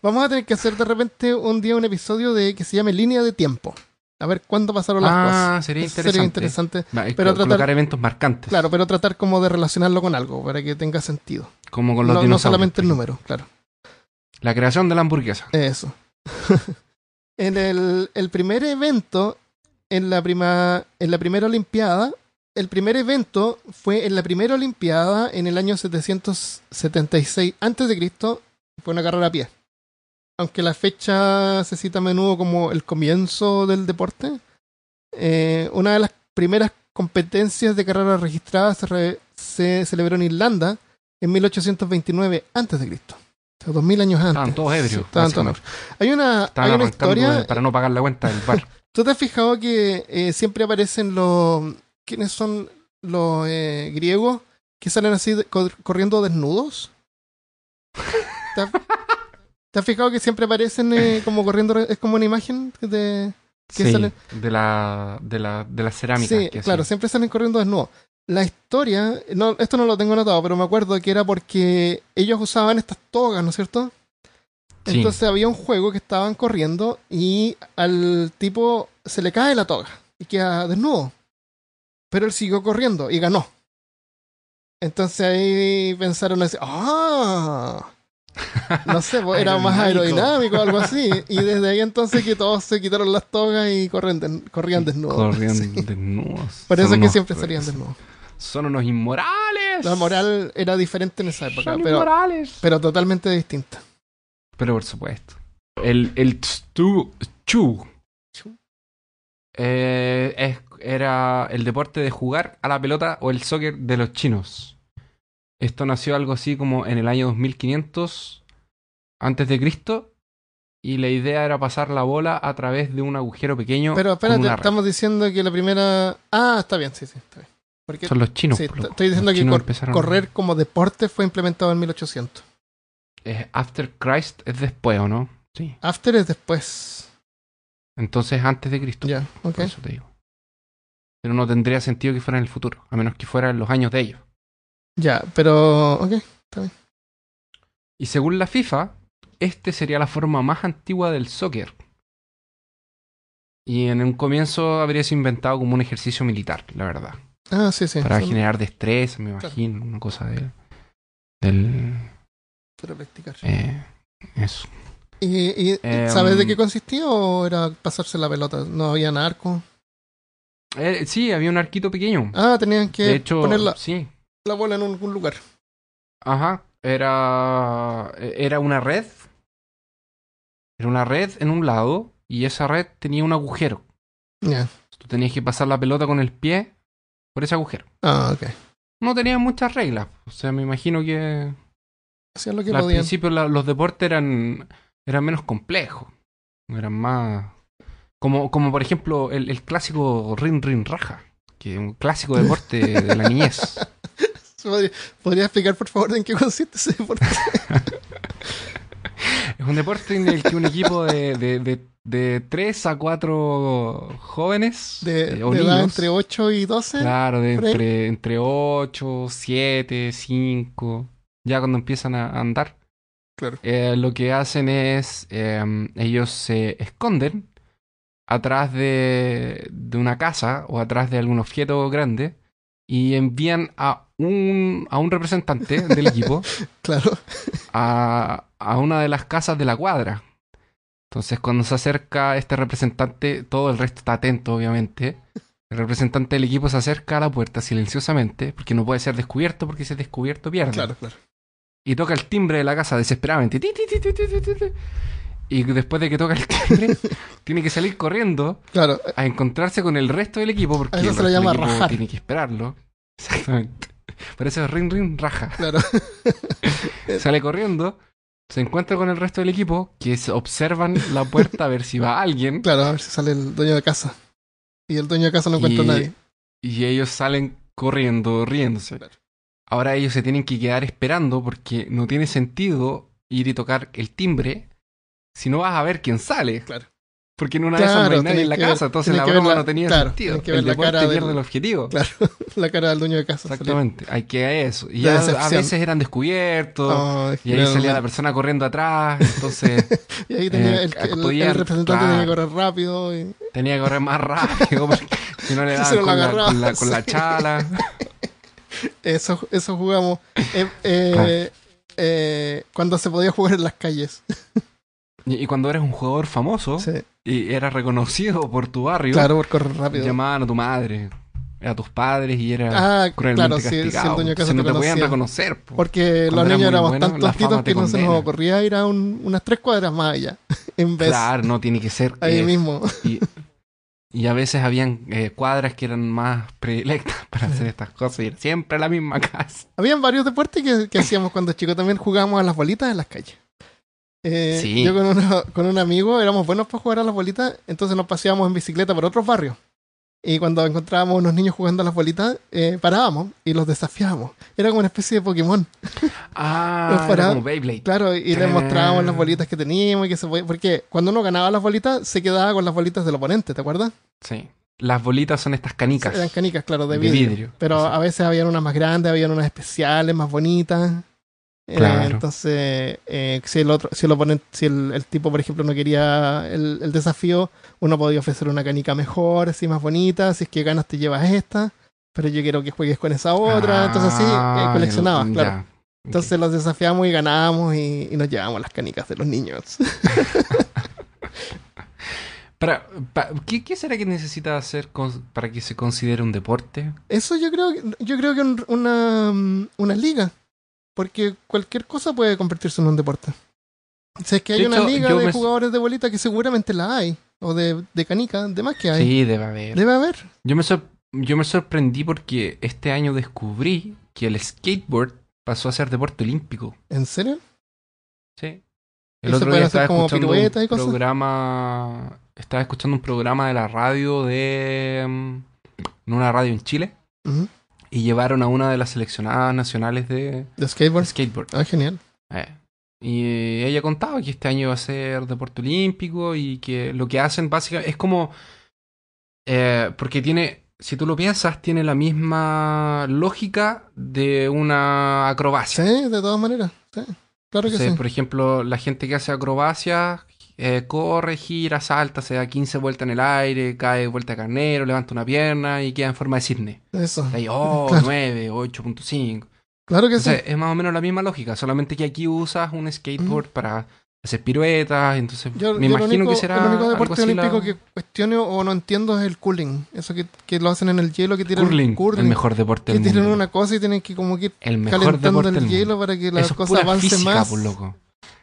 Vamos a tener que hacer de repente un día un episodio de que se llame Línea de Tiempo. A ver cuándo pasaron las ah, cosas. Ah, sería interesante. Sería interesante. Va, pero tratar, colocar eventos marcantes. Claro, pero tratar como de relacionarlo con algo, para que tenga sentido. Como con los no, dinosaurios. No solamente el número, claro. La creación de la hamburguesa. Eso. En el, el primer evento... En la, prima, en la primera olimpiada, el primer evento fue en la primera olimpiada en el año setecientos setenta y seis antes de Cristo fue una carrera a pie. Aunque la fecha se cita a menudo como el comienzo del deporte, eh, una de las primeras competencias de carreras registradas se, re, se celebró en Irlanda en mil ochocientos veintinueve antes de Cristo O sea, dos mil años antes. Estaban todos ebrios. Estaban todos. Hay una, hay una historia... Para no pagar la cuenta del bar. ¿Tú te has fijado que eh, siempre aparecen los... ¿Quiénes son los eh, griegos que salen así de, cor, corriendo desnudos? ¿Te has, ¿Te has fijado que siempre aparecen eh, como corriendo... Es como una imagen de... Que sí, salen, de, la, de, la, de la cerámica. Sí, que claro, siempre salen corriendo desnudos. La historia... No, esto no lo tengo anotado, pero me acuerdo que era porque ellos usaban estas togas, ¿no es cierto? Entonces sí. Había un juego que estaban corriendo y al tipo se le cae la toga y queda desnudo. Pero él siguió corriendo y ganó. Entonces ahí pensaron así, ¡ah! No sé, era más aerodinámico o algo así. Y desde ahí entonces que todos se quitaron las togas y corren de, corrían desnudos. Corrían sí. desnudos. Por eso es que siempre salían desnudos. Son unos inmorales. La moral era diferente en esa época. Son pero, inmorales. Pero totalmente distinta. Pero por supuesto. El, el tstu, chu eh, es, era el deporte de jugar a la pelota o el soccer de los chinos. Esto nació algo así como en el año dos mil quinientos antes de Cristo y la idea era pasar la bola a través de un agujero pequeño. Pero espérate, estamos diciendo que la primera... Ah, está bien, sí, sí, está bien. Porque... Son los chinos. Sí, estoy diciendo que cor- empezaron... correr como deporte fue implementado en mil ochocientos After Christ es después, ¿o no? Sí. After es después. Entonces antes de Cristo. Ya, yeah, ok. Por eso te digo. Pero no tendría sentido que fuera en el futuro, a menos que fuera en los años de ellos. Ya, yeah, pero... Ok, está bien. Y según la FIFA, este sería la forma más antigua del soccer. Y en un comienzo habría sido inventado como un ejercicio militar, la verdad. Ah, sí, sí. Para sí. generar destreza, me imagino, claro. Una cosa de, del... Para practicar. Eh, eso. ¿Y, y eh, sabes de qué consistía o era pasarse la pelota? ¿No había arco? Eh, sí, había un arquito pequeño. Ah, tenían que de hecho, poner la, sí. la bola en algún lugar. Ajá, era era una red. Era una red en un lado y esa red tenía un agujero. Yeah. Tú tenías que pasar la pelota con el pie por ese agujero. Ah, ok. No tenían muchas reglas. O sea, me imagino que... Lo que al podían. Principio la, los deportes eran eran menos complejos, eran más como como por ejemplo el, el clásico rin rin raja, que es un clásico deporte de la niñez. ¿Podría explicar por favor en qué consiste ese deporte? Es un deporte en el que un equipo de de, de, de tres a cuatro jóvenes de, eh, o de niños, edad entre ocho y doce claro, de entre, entre ocho, siete, cinco ya cuando empiezan a andar, claro. eh, lo que hacen es, eh, ellos se esconden atrás de, de una casa o atrás de algún objeto grande y envían a un, a un representante del equipo claro. a, a una de las casas de la cuadra. Entonces, cuando se acerca este representante, todo el resto está atento, obviamente. El representante del equipo se acerca a la puerta silenciosamente, porque no puede ser descubierto, porque si es descubierto pierde. Claro, claro. Y toca el timbre de la casa desesperadamente. Y después de que toca el timbre, tiene que salir corriendo claro. a encontrarse con el resto del equipo, porque eso se lo llama rajar. Tiene que esperarlo. Exactamente. Por eso es ring, ring, raja. Claro. Sale corriendo. Se encuentra con el resto del equipo, que se observan la puerta a ver si va alguien. Claro, a ver si sale el dueño de casa. Y el dueño de casa no encuentra a nadie. Y ellos salen corriendo, riéndose. Claro. Ahora ellos se tienen que quedar esperando porque no tiene sentido ir y tocar el timbre si no vas a ver quién sale. Claro. Porque en una claro, de esas no hay nadie en la casa, ver, entonces la broma la, no tenía claro, sentido. Que ver el la deporte cara pierde del, el objetivo. Claro, la cara del dueño de casa. Exactamente, salía. Hay que eso. Y ya, a veces eran descubiertos, oh, y ahí salía la persona corriendo atrás, entonces... y ahí tenía eh, el, el, podía, el representante claro, tenía que correr rápido. Y... tenía que correr más rápido, porque si no le daban con, agarraba, la, con, la, con sí. la chala. Eso, eso jugamos eh, eh, claro. eh, cuando se podía jugar en las calles. Y cuando eres un jugador famoso sí. y eras reconocido por tu barrio, claro, por correr rápido, llamaban a tu madre, a tus padres y eras ah, cruelmente claro, castigado. Si, si el dueño de casa no te podían reconocer. Po. Porque cuando los niños éramos bueno, tan tontitos que no condena. Se nos ocurría ir a un, unas tres cuadras más allá. En vez claro, no tiene que ser. Ahí eh, mismo. Y, y a veces habían eh, cuadras que eran más predilectas para hacer estas cosas y era siempre a la misma casa. Habían varios deportes que, que hacíamos cuando chicos. También jugábamos a las bolitas en las calles. Eh, sí. Yo con, una, con un amigo éramos buenos para jugar a las bolitas, entonces nos paseábamos en bicicleta por otros barrios. Y cuando encontrábamos unos niños jugando a las bolitas, eh, parábamos y los desafiábamos. Era como una especie de Pokémon. Ah, era como Beyblade. Claro, y les mostrábamos las bolitas que teníamos y que se podía, porque cuando uno ganaba las bolitas, se quedaba con las bolitas del oponente, ¿te acuerdas? Sí. Las bolitas son estas canicas. Eran canicas, claro, de vidrio. De vidrio. Pero sí. A veces habían unas más grandes, habían unas especiales, más bonitas. Claro. Eh, entonces, eh, si el otro, si el oponente, si el, el tipo, por ejemplo, no quería el, el desafío, uno podía ofrecer una canica mejor, así más bonita, si es que ganas te llevas esta, pero yo quiero que juegues con esa otra, ah, entonces sí, eh, coleccionabas, el, claro. Ya. Entonces okay. Los desafiamos y ganábamos y, y nos llevábamos las canicas de los niños. Para, para, ¿qué, ¿Qué será que necesita hacer con, para que se considere un deporte? Eso yo creo, yo creo que un, una, una liga. Porque cualquier cosa puede convertirse en un deporte. O sea, es que hay de una hecho, liga de me... jugadores de bolita que seguramente la hay. O de, de canica, de más que hay. Sí, debe haber. Debe haber. Yo me, sor... Yo me sorprendí porque este año descubrí que el skateboard pasó a ser deporte olímpico. ¿En serio? Sí. El otro día estaba escuchando un y cosas? programa... Estaba escuchando un programa de la radio de... En una radio en Chile. Uh-huh. Y llevaron a una de las seleccionadas nacionales de... ¿De skateboard? De skateboard. Ah, genial. Eh. Y ella contaba que este año va a ser deporte olímpico y que lo que hacen básicamente es como... Eh, porque tiene, si tú lo piensas, tiene la misma lógica de una acrobacia. Sí, de todas maneras. Sí. Claro que Entonces, sí. Por ejemplo, la gente que hace acrobacias eh, corre, gira, salta, se da quince vueltas en el aire, cae vuelta de carnero, levanta una pierna y queda en forma de cisne. Eso. Ahí, oh, claro. nueve, ocho punto cinco. Claro que entonces, sí. Es más o menos la misma lógica, solamente que aquí usas un skateboard mm. para hacer piruetas, entonces yo, me yo imagino único, que será... El único deporte olímpico la... que cuestiono o no entiendo es el curling. Eso que, que lo hacen en el hielo, que tiran curling, curling, el mejor deporte del mundo. Que tiran una cosa y tienen que como que ir el calentando el hielo mundo. Para que la Eso cosa avance física, más. Por loco.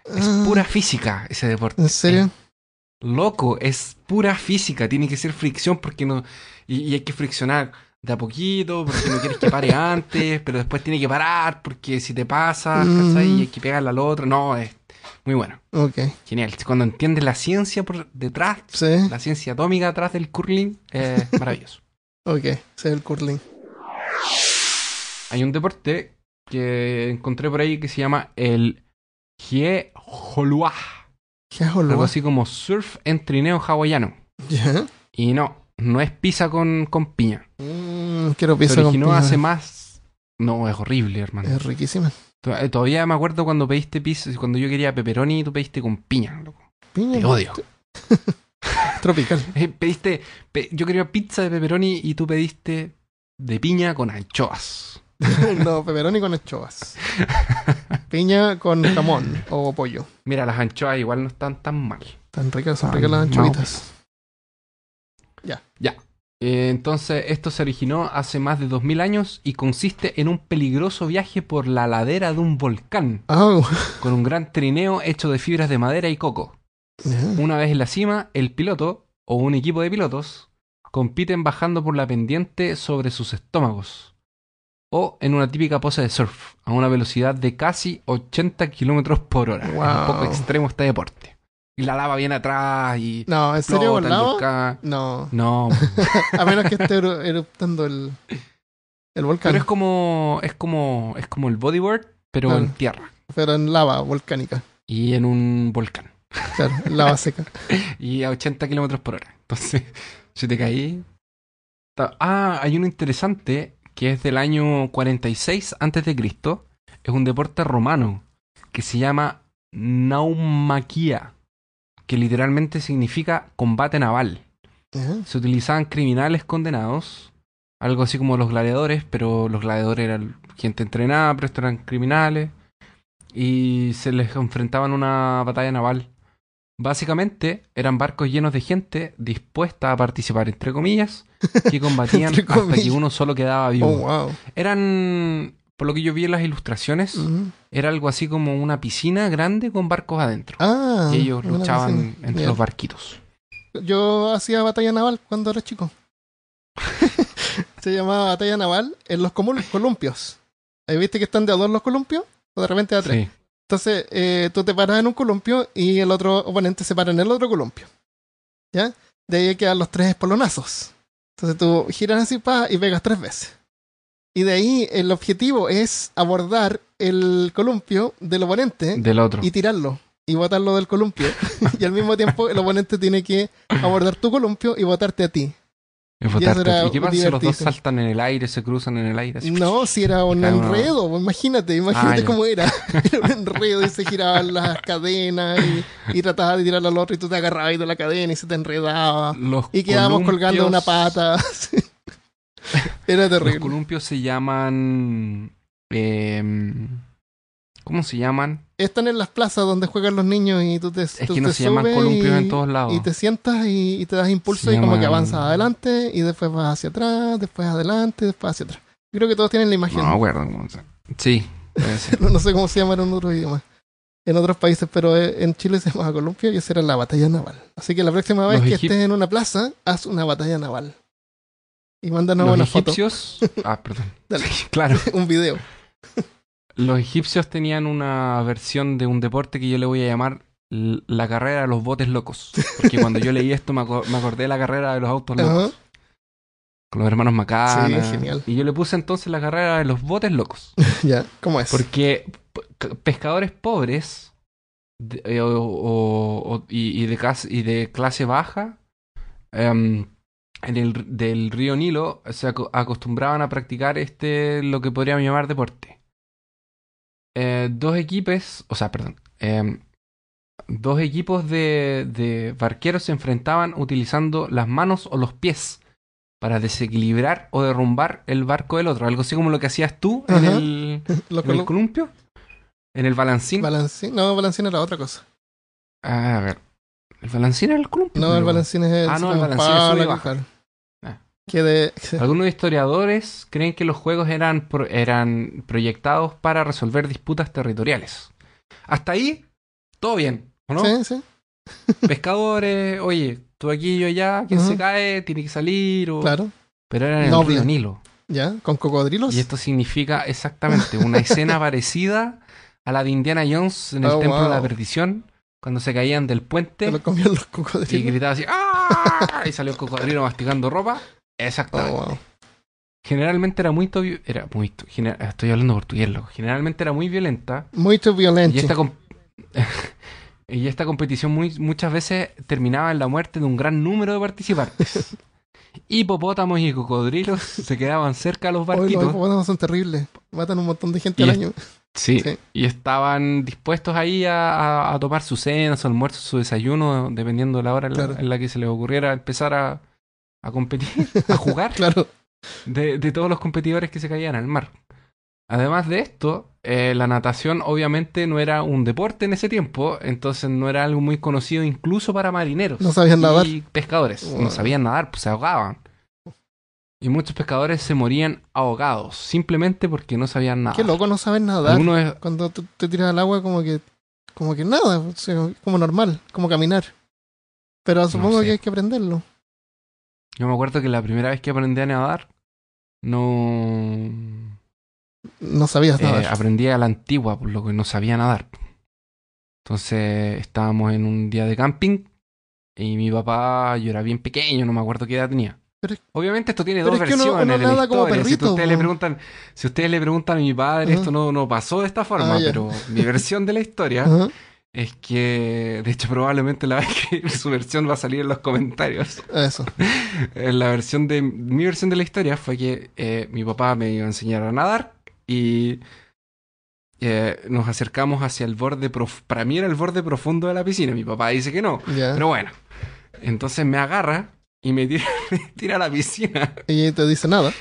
Es uh, pura física ese deporte. ¿En serio? Es loco, es pura física. Tiene que ser fricción porque no... Y, y hay que friccionar... de a poquito, porque no quieres que pare antes, pero después tiene que parar, porque si te pasas, mm. y hay que pegarle al otro. No, es muy bueno. Okay. Genial. Cuando entiendes la ciencia por detrás, sí. la ciencia atómica detrás del curling, es eh, maravilloso. Ok, ese es el curling. Hay un deporte que encontré por ahí que se llama el Hie-Holua. Hie-Holua. Algo así como surf en trineo hawaiano. Yeah. Y no. No es pizza con, con piña. Mm, quiero pizza con piña. Hace más... No, es horrible, hermano. Es riquísima. Todavía me acuerdo cuando pediste pizza... Cuando yo quería pepperoni, tú pediste con piña, loco. Piña. Te odio. Tropical. Pediste... Pe, yo quería pizza de pepperoni y tú pediste de piña con anchoas. No, pepperoni con anchoas. Piña con jamón o pollo. Mira, las anchoas igual no están tan mal. Están ricas, son ricas las anchovitas. Ya. Ya. Eh, entonces, esto se originó hace más de dos mil años y consiste en un peligroso viaje por la ladera de un volcán. Oh. Con un gran trineo hecho de fibras de madera y coco. Yeah. Una vez en la cima, el piloto o un equipo de pilotos compiten bajando por la pendiente sobre sus estómagos o en una típica pose de surf a una velocidad de casi ochenta kilómetros por hora. Wow. Es un poco extremo este deporte. Y la lava viene atrás y... No, ¿en serio por lava? No. No. A menos que esté eruptando el, el volcán. Pero es como, es como, es como el bodyboard, pero claro, en tierra. Pero en lava volcánica. Y en un volcán. Claro, lava seca. Y a ochenta kilómetros por hora. Entonces... Si te caí... Ah, hay uno interesante que es del año cuarenta y seis antes de Cristo Es un deporte romano que se llama naumaquía, que literalmente significa combate naval. Uh-huh. Se utilizaban criminales condenados, algo así como los gladiadores, pero los gladiadores eran gente entrenada, pero estos eran criminales, y se les enfrentaban a una batalla naval. Básicamente, eran barcos llenos de gente dispuesta a participar, entre comillas, que combatían comillas. hasta que uno solo quedaba vivo. Oh, wow. Eran, por lo que yo vi en las ilustraciones, uh-huh, era algo así como una piscina grande con barcos adentro. Ah, y ellos luchaban piscina. entre yeah. los barquitos. Yo hacía batalla naval cuando era chico. Se llamaba batalla naval en los columpios. ¿Ahí viste que están de a dos los columpios? O de repente a tres. Sí. Entonces, eh, tú te paras en un columpio y el otro oponente se para en el otro columpio. ¿Ya? De ahí quedan los tres espolonazos. Entonces tú giras así pa, y pegas tres veces. Y de ahí el objetivo es abordar el columpio del oponente del otro. Y tirarlo. Y botarlo del columpio. Y al mismo tiempo el oponente tiene que abordar tu columpio y botarte a ti. Y, ¿Y qué pasa si los dos saltan en el aire, se cruzan en el aire? Así, no, si era un enredo, uno... imagínate, imagínate ah, cómo era. Era un enredo y se giraban las cadenas y, y tratabas de tirar al otro y tú te agarrabas y de la cadena y se te enredaba. Los y quedábamos columpios... colgando una pata. Era terrible. Los columpios se llaman... Eh, ¿Cómo se llaman? Están en las plazas donde juegan los niños y tú te Es tú que no se llaman columpios y, en todos lados. Y te sientas y, y te das impulso se y llaman... como que avanzas adelante y después vas hacia atrás, después adelante, después hacia atrás. Creo que todos tienen la imagen. No me acuerdo cómo se llama. Sí. No, no sé cómo se llama en otro idioma. En otros países, pero en Chile se llama columpio y esa era la batalla naval. Así que la próxima vez los que egip... estés en una plaza, haz una batalla naval. Y mándanos una egipcios... foto. Ah, perdón. Dale. Claro. Un video. Los egipcios tenían una versión de un deporte que yo le voy a llamar la carrera de los botes locos. Porque cuando yo leí esto me, aco- me acordé de la carrera de los autos locos. Uh-huh. Con los hermanos Macana. Sí, genial. Y yo le puse entonces la carrera de los botes locos. Ya, ¿cómo es? Porque p- pescadores pobres de, eh, o, o, o, y, y, de cas- y de clase baja um, en el, del río Nilo se ac- acostumbraban a practicar este lo que podríamos llamar deporte. Eh, dos equipos, o sea, perdón, eh, dos equipos de, de barqueros se enfrentaban utilizando las manos o los pies para desequilibrar o derrumbar el barco del otro. Algo así como lo que hacías tú en, el, en el columpio, en el balancín. ¿Balancín? No, balancín era otra cosa. Ah, a ver, ¿el balancín era el columpio? No, el balancín es el... Ah, no, el balancín es sube y baja. Que de... Algunos historiadores creen que los juegos eran, pro- eran proyectados para resolver disputas territoriales. Hasta ahí, todo bien, ¿o no? Sí, sí. Pescadores, oye, tú aquí, yo allá, quien uh-huh. se cae, tiene que salir. O... Claro. Pero eran en el río Nilo. ¿Ya? ¿Con cocodrilos? Y esto significa exactamente una escena parecida a la de Indiana Jones en el oh, Templo wow. de la Perdición. Cuando se caían del puente. Se lo comían los cocodrilos. Y gritaba así, ¡ah! Y salió el cocodrilo masticando ropa. Exactamente. Oh, wow. Generalmente era muy... Tobio, era muy gener, estoy hablando portugués, loco. Generalmente era muy violenta. Muy violenta. Y esta, comp- y esta competición muy, muchas veces terminaba en la muerte de un gran número de participantes. Hipopótamos y cocodrilos se quedaban cerca de los barquitos. Oh, los hipopótamos son terribles. Matan un montón de gente y al es, año. Sí, sí. Y estaban dispuestos ahí a, a, a tomar su cena, su almuerzo, su desayuno, dependiendo de la hora en, claro. la, en la que se les ocurriera empezar a... a competir, a jugar, claro. de, de todos los competidores que se caían al mar. Además de esto, eh, la natación obviamente no era un deporte en ese tiempo, entonces no era algo muy conocido incluso para marineros. No sabían y nadar. Y pescadores. Wow. No sabían nadar, pues se ahogaban. Y muchos pescadores se morían ahogados, simplemente porque no sabían nadar. Qué loco no saber nadar. Es... Cuando te, te tiras al agua como que como que nada, o sea, como normal, como caminar. Pero supongo no sé. que hay que aprenderlo. Yo me acuerdo que la primera vez que aprendí a nadar, no... No sabías nadar. Eh, aprendí a la antigua, por lo que no sabía nadar. Entonces estábamos en un día de camping y mi papá, yo era bien pequeño, no me acuerdo qué edad tenía. Pero, Obviamente esto tiene dos versiones uno, uno en la historia. Como perrito, si, ustedes como... le preguntan, si ustedes le preguntan a mi padre, uh-huh. esto no, no pasó de esta forma, ah, yeah. pero mi versión de la historia uh-huh. es que, de hecho probablemente la vez que su versión va a salir en los comentarios. Eso. La versión de, mi versión de la historia fue que eh, mi papá me iba a enseñar a nadar y eh, nos acercamos hacia el borde, prof- para mí era el borde profundo de la piscina, mi papá dice que no, yeah. pero bueno. Entonces me agarra. Y me tira, me tira a la piscina. Y te dice nada.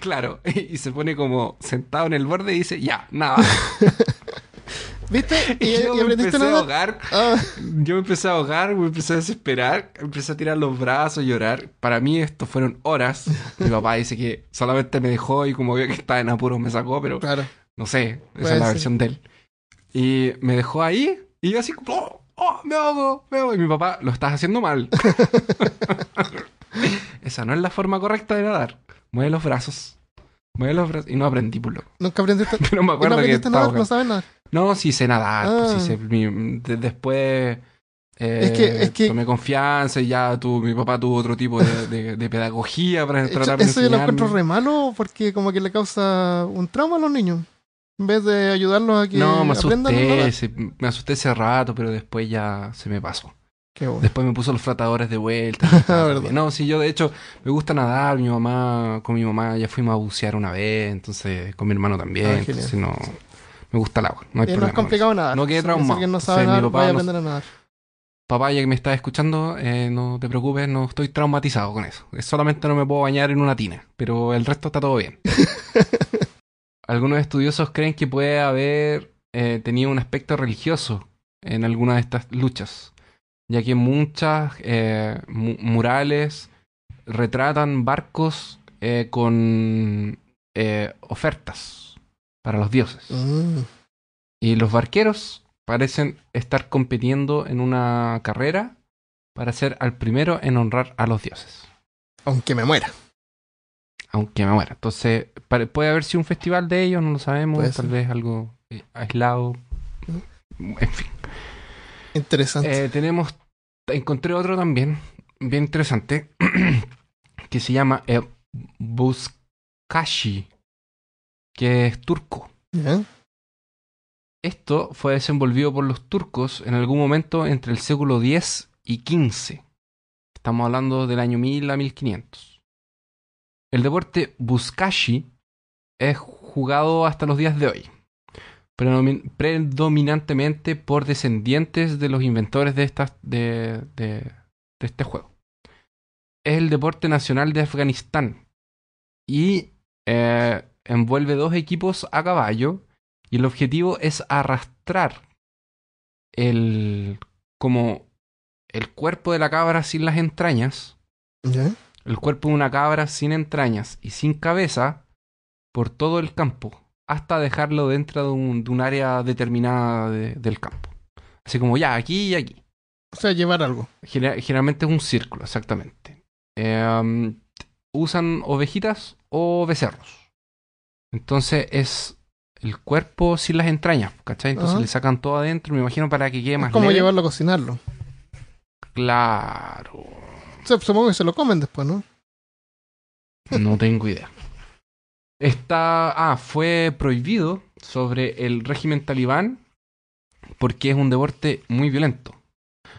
Claro. Y, y se pone como sentado en el borde y dice, ya, nada. ¿Viste? Y, y, yo, y me empecé nada? A ahogar, ah. yo me empecé a ahogar, me empecé a desesperar, empecé a tirar los brazos, llorar. Para mí esto fueron horas. Mi papá dice que solamente me dejó y como vio que estaba en apuros me sacó, pero claro. no sé. Esa pues es la sí. versión de él. Y me dejó ahí y yo así como... ¡Oh! ¡Oh, me ahogo! Me ahogo. Y mi papá, lo estás haciendo mal. Esa no es la forma correcta de nadar. Mueve los brazos. Mueve los brazos. Y no aprendí, pulo. Nunca aprendiste. Pero me acuerdo ¿Y no aprendiste que nadar? ¿No sabes nadar? No, sí sé nadar. Ah. Pues, sí sé, mi, de, después eh, es que, es que... tomé confianza y ya tu, mi papá tuvo otro tipo de, de, de pedagogía para entrar a Eso yo lo encuentro re malo porque como que le causa un trauma a los niños. En vez de ayudarlos a que no, me asusté, se, me asusté ese rato, pero después ya se me pasó. Qué bueno. Después me puso los flotadores de vuelta. No, sí, yo de hecho me gusta nadar. Mi mamá, con mi mamá ya fuimos a bucear una vez, entonces con mi hermano también. Ah, entonces no, sí. me gusta el agua. No hay y problema. No es complicado nadar. No quedé traumado. No sabe entonces, nadar, vaya a aprender a nadar. Papá, ya que me estás escuchando, eh, no te preocupes, no estoy traumatizado con eso. Solamente no me puedo bañar en una tina, pero el resto está todo bien. Algunos estudiosos creen que puede haber eh, tenido un aspecto religioso en alguna de estas luchas, ya que muchas eh, mu- murales retratan barcos eh, con eh, ofertas para los dioses. Mm. Y los barqueros parecen estar compitiendo en una carrera para ser al primero en honrar a los dioses. Aunque me muera. Aunque me muera. Entonces, puede haber sido un festival de ellos, no lo sabemos. Puede tal ser. Vez algo eh, aislado. En fin. Interesante. Eh, tenemos... Encontré otro también, bien interesante, que se llama eh, Buzkashi, que es turco. ¿Eh? Esto fue desenvolvido por los turcos en algún momento entre el século diez y quince. Estamos hablando del año mil a mil quinientos. El deporte Buzkashi es jugado hasta los días de hoy, predominantemente por descendientes de los inventores de, estas, de, de, de este juego. Es el deporte nacional de Afganistán y eh, envuelve dos equipos a caballo y el objetivo es arrastrar el, como el cuerpo de la cabra sin las entrañas. ¿Sí? El cuerpo de una cabra sin entrañas y sin cabeza por todo el campo, hasta dejarlo dentro de un, de un área determinada de, del campo. Así como ya, aquí y aquí. O sea, llevar algo. General, generalmente es un círculo, exactamente. Eh, usan ovejitas o becerros. Entonces es el cuerpo sin las entrañas, ¿cachai? Entonces uh-huh. le sacan todo adentro, me imagino, para que quede más leve. Es como llevarlo a cocinarlo. Claro. Supongo que se lo comen después, ¿no? No tengo idea. Está... Ah, fue prohibido sobre el régimen talibán porque es un deporte muy violento.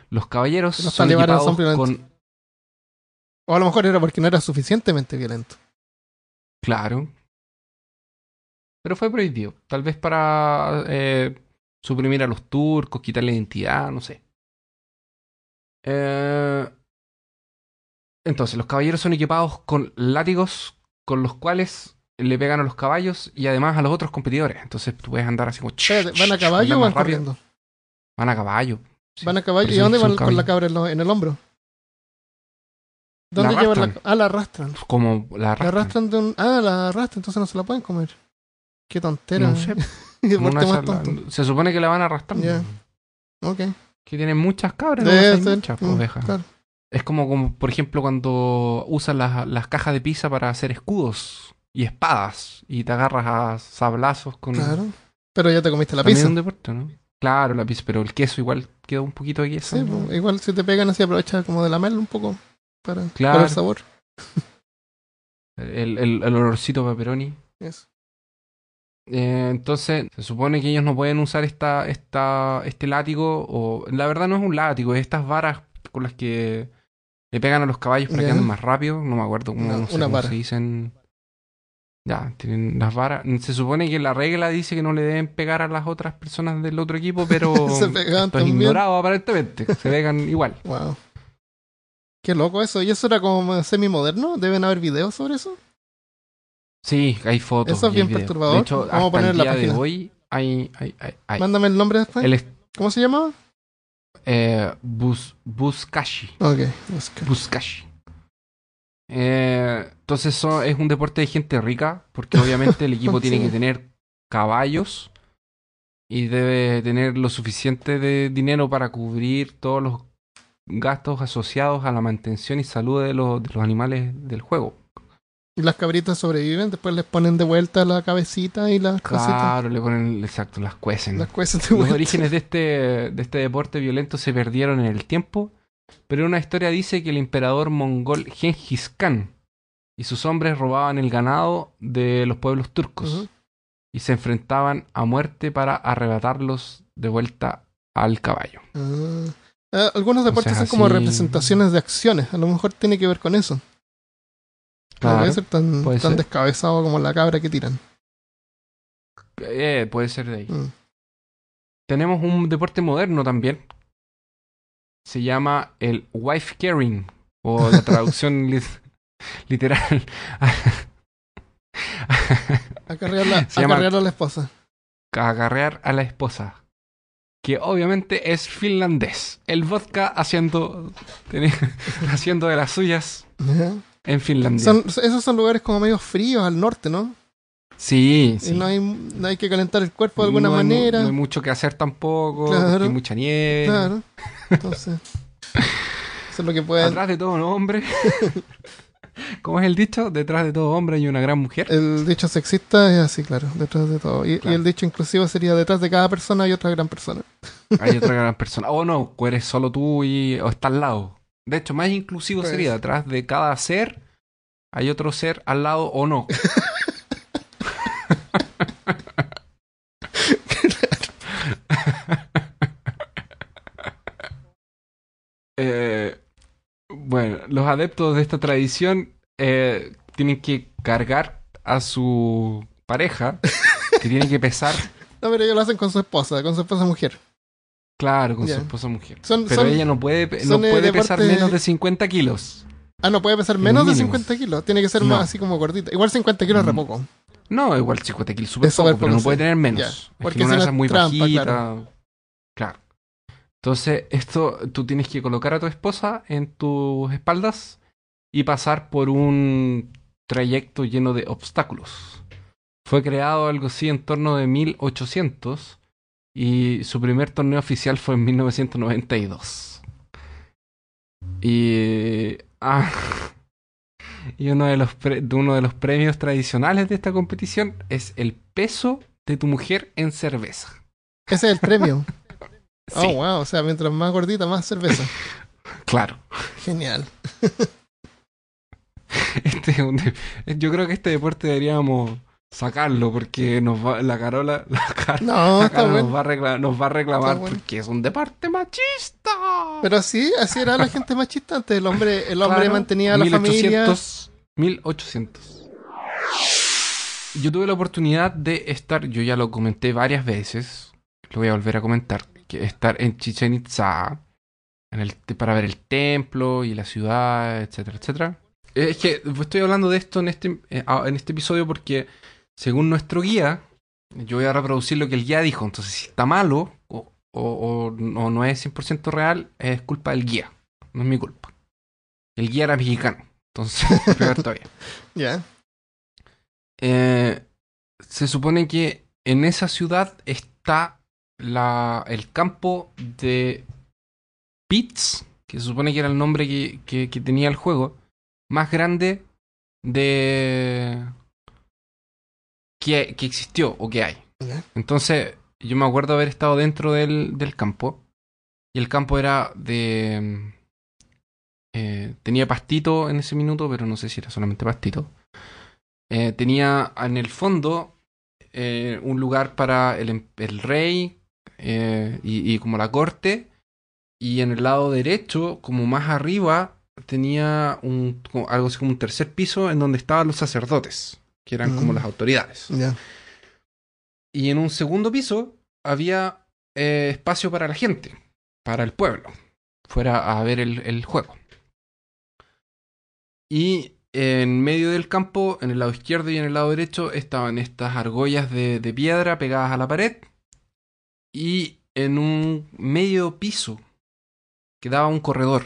Los caballeros los son equipados son con... O a lo mejor era porque no era suficientemente violento. Claro. Pero fue prohibido. Tal vez para eh, suprimir a los turcos, quitarle identidad, no sé. Eh... Entonces, los caballeros son equipados con látigos con los cuales le pegan a los caballos y además a los otros competidores. Entonces tú puedes andar así como... Espérate, ¿van a caballo o van corriendo? Van a caballo. Sí, van a caballo. ¿Y dónde van caballo? Con la cabra en, lo, en el hombro. ¿Dónde la llevan la cabra? Ah, la arrastran. Como la arrastran. La arrastran de un... Ah, la arrastran, entonces no se la pueden comer. Qué tontera. No sé. más tonto. Se supone que la van a arrastrar. Yeah. Ok. Que tienen muchas cabras. Debe ser. Muchas mm, ovejas. Claro. Es como, como, por ejemplo, cuando usan las, las cajas de pizza para hacer escudos y espadas y te agarras a sablazos con... Claro. Pero ya te comiste la pizza. Es un deporte, ¿no? Claro, la pizza, pero el queso igual queda un poquito de queso. Sí, ¿no? Igual si te pegan así aprovechas como de lamerlo un poco para, claro, para el sabor. el, el, el olorcito pepperoni. Eso. Eh, entonces, se supone que ellos no pueden usar esta, esta, este látigo, o la verdad no es un látigo, es estas varas con las que le pegan a los caballos para yeah. que anden más rápido, no me acuerdo cómo, una, no sé una cómo vara. Se dicen. Ya, tienen las varas. Se supone que la regla dice que no le deben pegar a las otras personas del otro equipo, pero se pegan también. Ignorado aparentemente, se pegan igual. Wow. Qué loco eso, y eso era como semi-moderno, deben haber videos sobre eso. Sí, hay fotos. Eso es bien perturbador. De hecho, vamos a poner la página. De hoy hay, hay, hay, hay. Mándame el nombre después. El ¿Cómo se llamaba? Eh, Buz, Buzkashi. Ok, Buzkashi. Buzkashi. Eh, entonces so, es un deporte de gente rica, porque obviamente el equipo sí. tiene que tener caballos y debe tener lo suficiente de dinero para cubrir todos los gastos asociados a la mantención y salud de los, de los animales del juego. Y las cabritas sobreviven, después les ponen de vuelta la cabecita y las cositas. Claro, le ponen, exacto, las cuecen. Las cuecen de vuelta. Los orígenes de este, de este deporte violento se perdieron en el tiempo, pero una historia dice que el emperador mongol Genghis Khan y sus hombres robaban el ganado de los pueblos turcos uh-huh. y se enfrentaban a muerte para arrebatarlos de vuelta al caballo. Uh, eh, algunos deportes o sea, son como así... representaciones de acciones, a lo mejor tiene que ver con eso. Claro, no puede ser tan, puede tan ser. Descabezado como la cabra que tiran. Eh, puede ser de ahí. Mm. Tenemos un deporte moderno también. Se llama el wife carrying, o la traducción li literal. acarrear la, acarrear a la esposa. Acarrear a la esposa. Que obviamente es finlandés. El vodka haciendo, haciendo de las suyas. Yeah. En Finlandia. Son, esos son lugares como medio fríos al norte, ¿no? Sí, sí. Y no hay, no hay que calentar el cuerpo de alguna no hay, manera. No hay mucho que hacer tampoco. Claro. Hay mucha nieve. Claro. Entonces, eso es lo que pueden. Atrás de todo un hombre. ¿Cómo es el dicho? Detrás de todo hombre hay una gran mujer. El dicho sexista es así, claro. Detrás de todo. Y, claro. y el dicho inclusivo sería detrás de cada persona hay otra gran persona. Hay otra gran persona. O no, eres solo tú y o estás al lado. De hecho, más inclusivo pues, sería, atrás de cada ser, hay otro ser al lado o no. eh, bueno, los adeptos de esta tradición eh, tienen que cargar a su pareja, que tienen que pesar... No, pero ellos lo hacen con su esposa, con su esposa mujer. Claro, con yeah. su esposa mujer. Son, pero son, ella no puede, no puede pesar parte... menos de cincuenta kilos. Ah, no puede pesar menos mínimos. De cincuenta kilos. Tiene que ser no. más así como gordita. Igual cincuenta kilos mm. es re poco. No, igual cincuenta kilos super es poco, poco, pero no sí. puede tener menos. Yeah. Es porque que una si es muy trampa, bajita. Claro. claro. Entonces, esto tú tienes que colocar a tu esposa en tus espaldas y pasar por un trayecto lleno de obstáculos. Fue creado algo así en torno de mil ochocientos. Y su primer torneo oficial fue en mil novecientos noventa y dos. Y, ah, y uno, de los pre, uno de los premios tradicionales de esta competición es el peso de tu mujer en cerveza. Ese es el premio. Oh, sí. Wow. O sea, mientras más gordita, más cerveza. Claro. Genial. Este es un, yo creo que este deporte deberíamos... sacarlo porque nos va, la Carola, la Car- no, la Carola nos, va a reclamar, nos va a reclamar porque bueno. es un deporte machista. Pero así, así era la gente machista antes. El hombre, el hombre claro, mantenía a la mil ochocientos, familia. mil ochocientos. Yo tuve la oportunidad de estar, yo ya lo comenté varias veces, lo voy a volver a comentar, que estar en Chichén Itzá en el, para ver el templo y la ciudad, etcétera, etcétera. Es que estoy hablando de esto en este, en este episodio porque, según nuestro guía, yo voy a reproducir lo que el guía dijo. Entonces, si está malo o, o, o no, no es cien por ciento real, es culpa del guía. No es mi culpa. El guía era mexicano. Entonces, peor todavía. Ya. Yeah. Eh, se supone que en esa ciudad está la, el campo de Pits, que se supone que era el nombre que, que, que tenía el juego, más grande de que, que existió o que hay. Entonces, yo me acuerdo haber estado dentro del, del campo, y el campo era de... Eh, tenía pastito en ese minuto, pero no sé si era solamente pastito. Eh, tenía en el fondo eh, un lugar para el, el rey eh, y, y como la corte, y en el lado derecho, como más arriba, tenía un algo así como un tercer piso en donde estaban los sacerdotes, que eran mm. como las autoridades. Yeah. Y en un segundo piso había eh, espacio para la gente, para el pueblo, fuera a ver el, el juego. Y en medio del campo, en el lado izquierdo y en el lado derecho, estaban estas argollas de, de piedra pegadas a la pared. Y en un medio piso quedaba un corredor.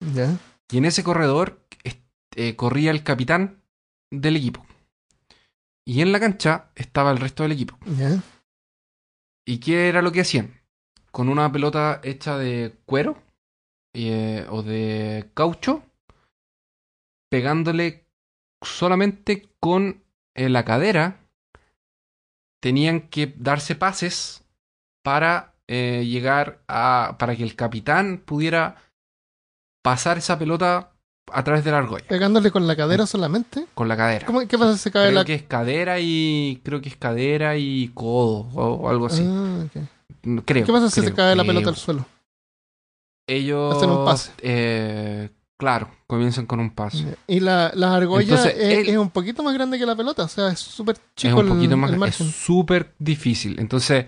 ¿Ya? Y en ese corredor eh, corría el capitán del equipo. Y en la cancha estaba el resto del equipo. ¿Ya? ¿Y qué era lo que hacían? Con una pelota hecha de cuero eh, o de caucho, pegándole solamente con eh, la cadera, tenían que darse pases para eh, llegar a... para que el capitán pudiera pasar esa pelota a través de la argolla. ¿Pegándole con la cadera solamente? Con la cadera. ¿Cómo, ¿Qué pasa si se cae creo la...? Creo que es cadera y... Creo que es cadera y codo o, o algo así. Ah, okay. Creo. ¿Qué pasa si creo, se cae creo. la pelota al suelo? Ellos... hacen un pase. Eh... Claro, comienzan con un paso. Y la, la argolla Entonces, es, el, es un poquito más grande que la pelota, o sea, es súper chico. Es un poquito el, más grande, es súper difícil. Entonces,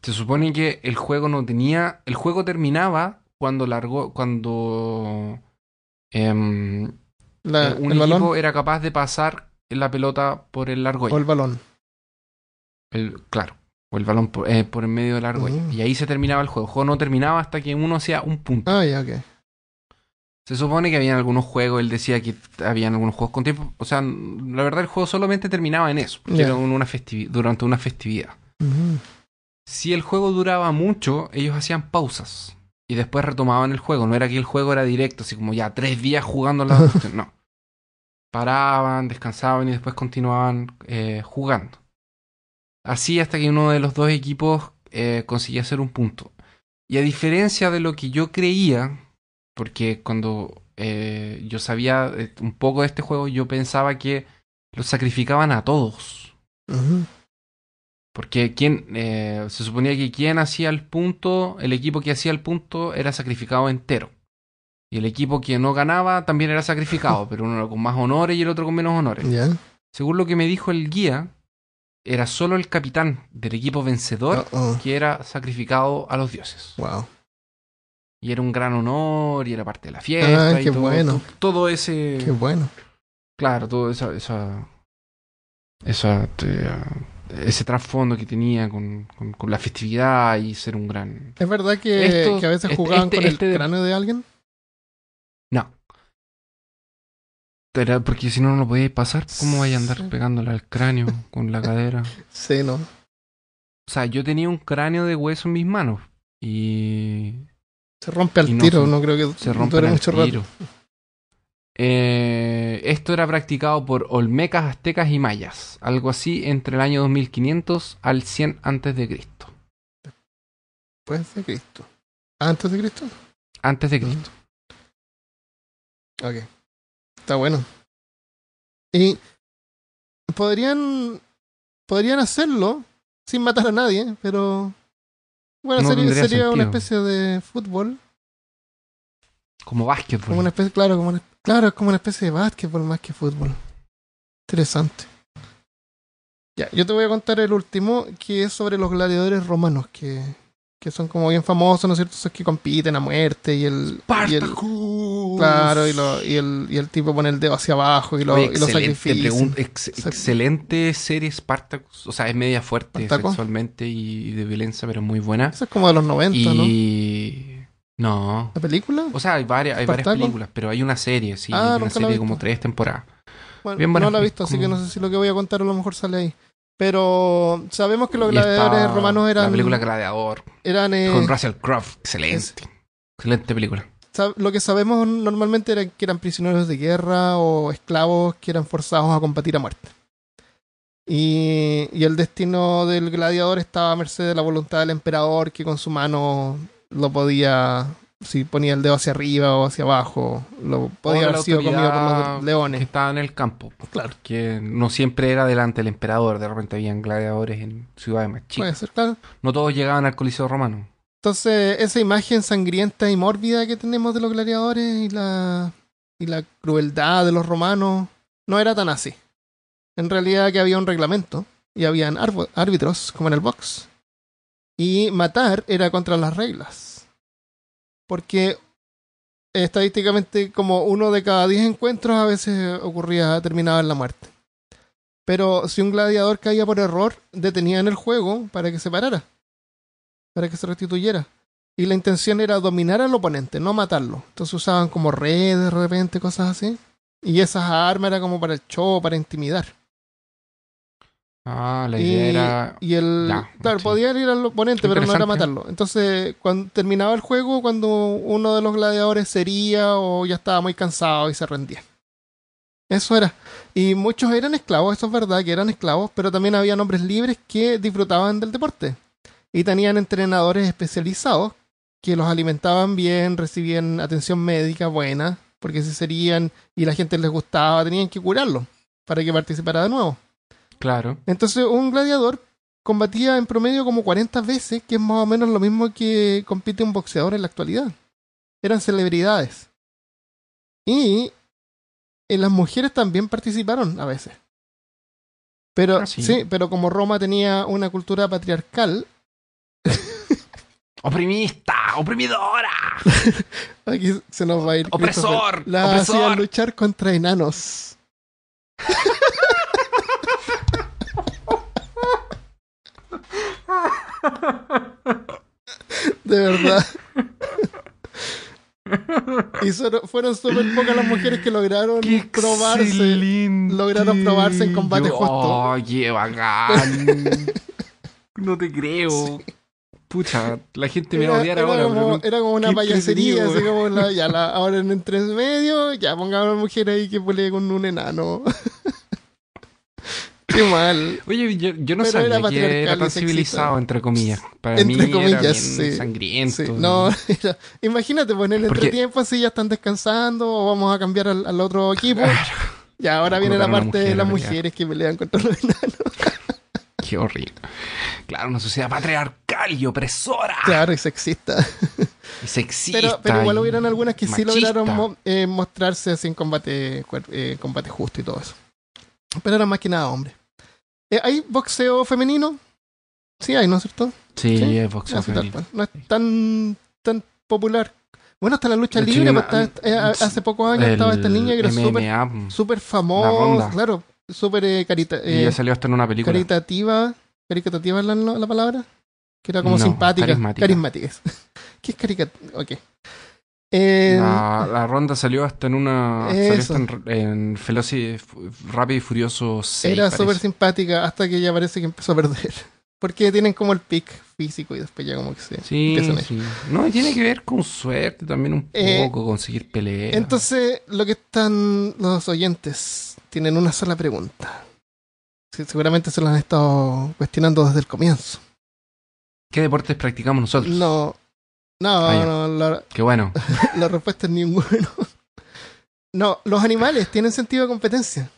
se supone que el juego no tenía... El juego terminaba cuando largó, cuando eh, la, un equipo balón. era capaz de pasar la pelota por el argolla. O el balón. El, claro, o el balón por, eh, por en medio de la argolla. Uh-huh. Y ahí se terminaba el juego. El juego no terminaba hasta que uno hacía un punto. Ah, ya, ok. Se supone que habían algunos juegos, él decía que habían algunos juegos con tiempo. O sea, la verdad el juego solamente terminaba en eso, porque yeah. era una festivi- durante una festividad. Uh-huh. Si el juego duraba mucho, ellos hacían pausas y después retomaban el juego. No era que el juego era directo, así como ya tres días jugando la cuestión. No. Paraban, descansaban y después continuaban eh, jugando. Así hasta que uno de los dos equipos eh, conseguía hacer un punto. Y a diferencia de lo que yo creía... Porque cuando eh, yo sabía un poco de este juego, yo pensaba que los sacrificaban a todos. Uh-huh. Porque quien, eh, se suponía que quien hacía el punto, el equipo que hacía el punto era sacrificado entero. Y el equipo que no ganaba también era sacrificado, pero uno con más honores y el otro con menos honores. Yeah. Según lo que me dijo el guía, era solo el capitán del equipo vencedor Uh-oh. que era sacrificado a los dioses. Wow. Y era un gran honor, y era parte de la fiesta. Ah, qué y todo, bueno. Todo, todo ese... Qué bueno. Claro, todo esa, esa, esa ese trasfondo que tenía con, con, con la festividad y ser un gran... ¿Es verdad que, Esto, que a veces jugaban este, este, con este el de... cráneo de alguien? No. Era porque si no, no lo podíais pasar. ¿Cómo vais a andar sí. pegándole al cráneo con la cadera? Sí, no. O sea, yo tenía un cráneo de hueso en mis manos. Y... Se rompe al no, tiro, no creo que se rompe al mucho tiro. Eh, esto era practicado por Olmecas, Aztecas y Mayas, algo así entre el año dos mil quinientos al cien antes de Cristo. Después de Cristo. ¿Antes de Cristo? Antes de Cristo. Mm. Ok. Está bueno. Y podrían podrían hacerlo sin matar a nadie, pero... Bueno, no sería, sería una especie de fútbol. Como básquetbol. Como una especie, claro, como una, claro, como una especie de básquetbol más que fútbol. Interesante. Ya, yo te voy a contar el último, que es sobre los gladiadores romanos, que que son como bien famosos, ¿no es cierto? Esos que compiten a muerte y el... ¡Spartacus! Claro, y, lo, y, el, y el tipo pone el dedo hacia abajo y lo, y lo sacrifica. Ex, excelente serie Spartacus. O sea, es media fuerte ¿Spartacus? sexualmente y de violencia, pero muy buena. Eso es como de los noventa, y... ¿no? No. ¿La película? O sea, hay varias, hay varias películas, pero hay una serie, sí. Ah, hay una serie de como tres temporadas. Bueno, bien buenas, no la he visto, como... así que no sé si lo que voy a contar a lo mejor sale ahí. Pero sabemos que los gladiadores esta, romanos eran... La película Gladiador. Eran... Eh, con Russell Crowe. Excelente. Es, excelente película. Lo que sabemos normalmente era que eran prisioneros de guerra o esclavos que eran forzados a combatir a muerte. Y, y el destino del gladiador estaba a merced de la voluntad del emperador, que con su mano lo podía... Si ponía el dedo hacia arriba o hacia abajo, lo podía haber sido comido por los leones. Que estaba en el campo. Claro. Que no siempre era delante del emperador. De repente habían gladiadores en ciudades más chicas. Puede ser, claro. No todos llegaban al Coliseo Romano. Entonces, esa imagen sangrienta y mórbida que tenemos de los gladiadores y la, y la crueldad de los romanos no era tan así. En realidad, que había un reglamento y habían árbitros, como en el box. Y matar era contra las reglas. Porque estadísticamente como uno de cada diez encuentros a veces ocurría, terminaba en la muerte. Pero si un gladiador caía por error, detenían el juego para que se parara, para que se restituyera. Y la intención era dominar al oponente, no matarlo. Entonces usaban como redes de repente, cosas así. Y esas armas eran como para el show, para intimidar. Ah, la idea y, era... Y el, ya, claro, sí. Podía ir al oponente, pero no era matarlo. Entonces, cuando terminaba el juego, cuando uno de los gladiadores sería o ya estaba muy cansado y se rendía. Eso era. Y muchos eran esclavos, eso es verdad, que eran esclavos, pero también había hombres libres que disfrutaban del deporte. Y tenían entrenadores especializados que los alimentaban bien, recibían atención médica buena, porque si serían y la gente les gustaba, tenían que curarlo para que participara de nuevo. Claro. Entonces un gladiador combatía en promedio como cuarenta veces, que es más o menos lo mismo que compite un boxeador en la actualidad. Eran celebridades. Y eh, las mujeres también participaron a veces. Pero ah, sí. sí, pero como Roma tenía una cultura patriarcal oprimista, oprimidora. Aquí se nos va a ir. Opresor. La opresor. Hacían luchar contra enanos. De verdad. Y solo, fueron súper pocas las mujeres que lograron probarse. Excelente. Lograron probarse en combate Yo, justo. Oye, oh, bacán. No te creo. Sí. Pucha, la gente me va a odiar ahora. Como, no, era como una payasería, así como la, ya la, ahora en entre medio, ya pongamos a una mujer ahí que pelee con un enano. Qué mal. Oye, yo, yo no Pero sabía que era tan civilizado, entre comillas. Para entre mí comillas, era bien sí, sangriento. Sí. No, era, imagínate, pues en el Porque... entretiempo así ya están descansando o vamos a cambiar al, al otro equipo. Claro. Y ahora no viene la parte mujer, de las mujeres que pelean contra los enanos. Qué horrible. Claro, una sociedad patriarcal y opresora. Claro, y sexista. Y sexista. Pero, pero igual hubieron algunas que machista. Sí lograron mo- eh, mostrarse así en combate, eh, combate justo y todo eso. Pero era más que nada hombre. ¿Hay boxeo femenino? Sí hay, ¿no es cierto? Sí, sí, hay boxeo Así femenino. Tal, no es tan, tan popular. Bueno, hasta la lucha libre. Chilena, está, eh, hace pocos años estaba esta niña que era súper famosa. Claro, súper eh, caritativa. Eh, y ya salió hasta en una película. Caritativa. ¿Caritativa es la, la palabra? Que era como no, simpática. Carismática. Carismáticas. ¿Qué es caricativa? Ok. Eh, la, la ronda salió hasta en una eso. Salió hasta en, en Feloci, Rápido y Furioso seis, era súper simpática hasta que ya parece que empezó a perder porque tienen como el pic físico y después ya como que se sí, empiezan sí. No, y tiene que ver con suerte también un eh, poco conseguir peleas. Entonces lo que están los oyentes tienen una sola pregunta, seguramente se lo han estado cuestionando desde el comienzo: ¿qué deportes practicamos nosotros? No. No, Ay, no, la, qué bueno. La respuesta es ninguno. No, los animales tienen sentido de competencia.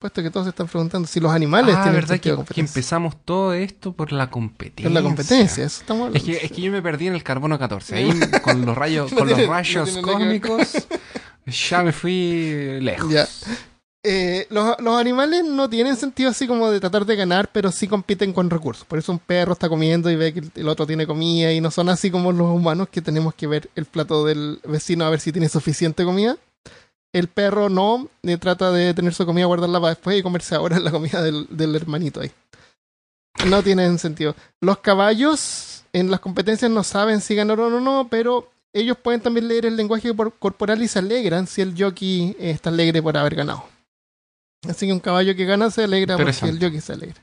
Puesto que todos se están preguntando si los animales ah, tienen verdad sentido que, de competencia. Que empezamos todo esto por la competencia. Por la competencia, eso estamos hablando. Es que, es que yo me perdí en el carbono catorce. Ahí con los rayos, no con tiene, los rayos no cósmicos, ya me fui lejos. Ya. Eh, los, los animales no tienen sentido así como de tratar de ganar, pero sí compiten con recursos. Por eso un perro está comiendo y ve que el, el otro tiene comida, y no son así como los humanos, que tenemos que ver el plato del vecino a ver si tiene suficiente comida. El perro no, eh, trata de tener su comida, guardarla para después y comerse ahora la comida del, del hermanito ahí. No tienen sentido. Los caballos en las competencias no saben si ganaron o no, pero ellos pueden también leer el lenguaje corporal y se alegran si el jockey eh, está alegre por haber ganado. Así que un caballo que gana se alegra porque el jockey se alegra.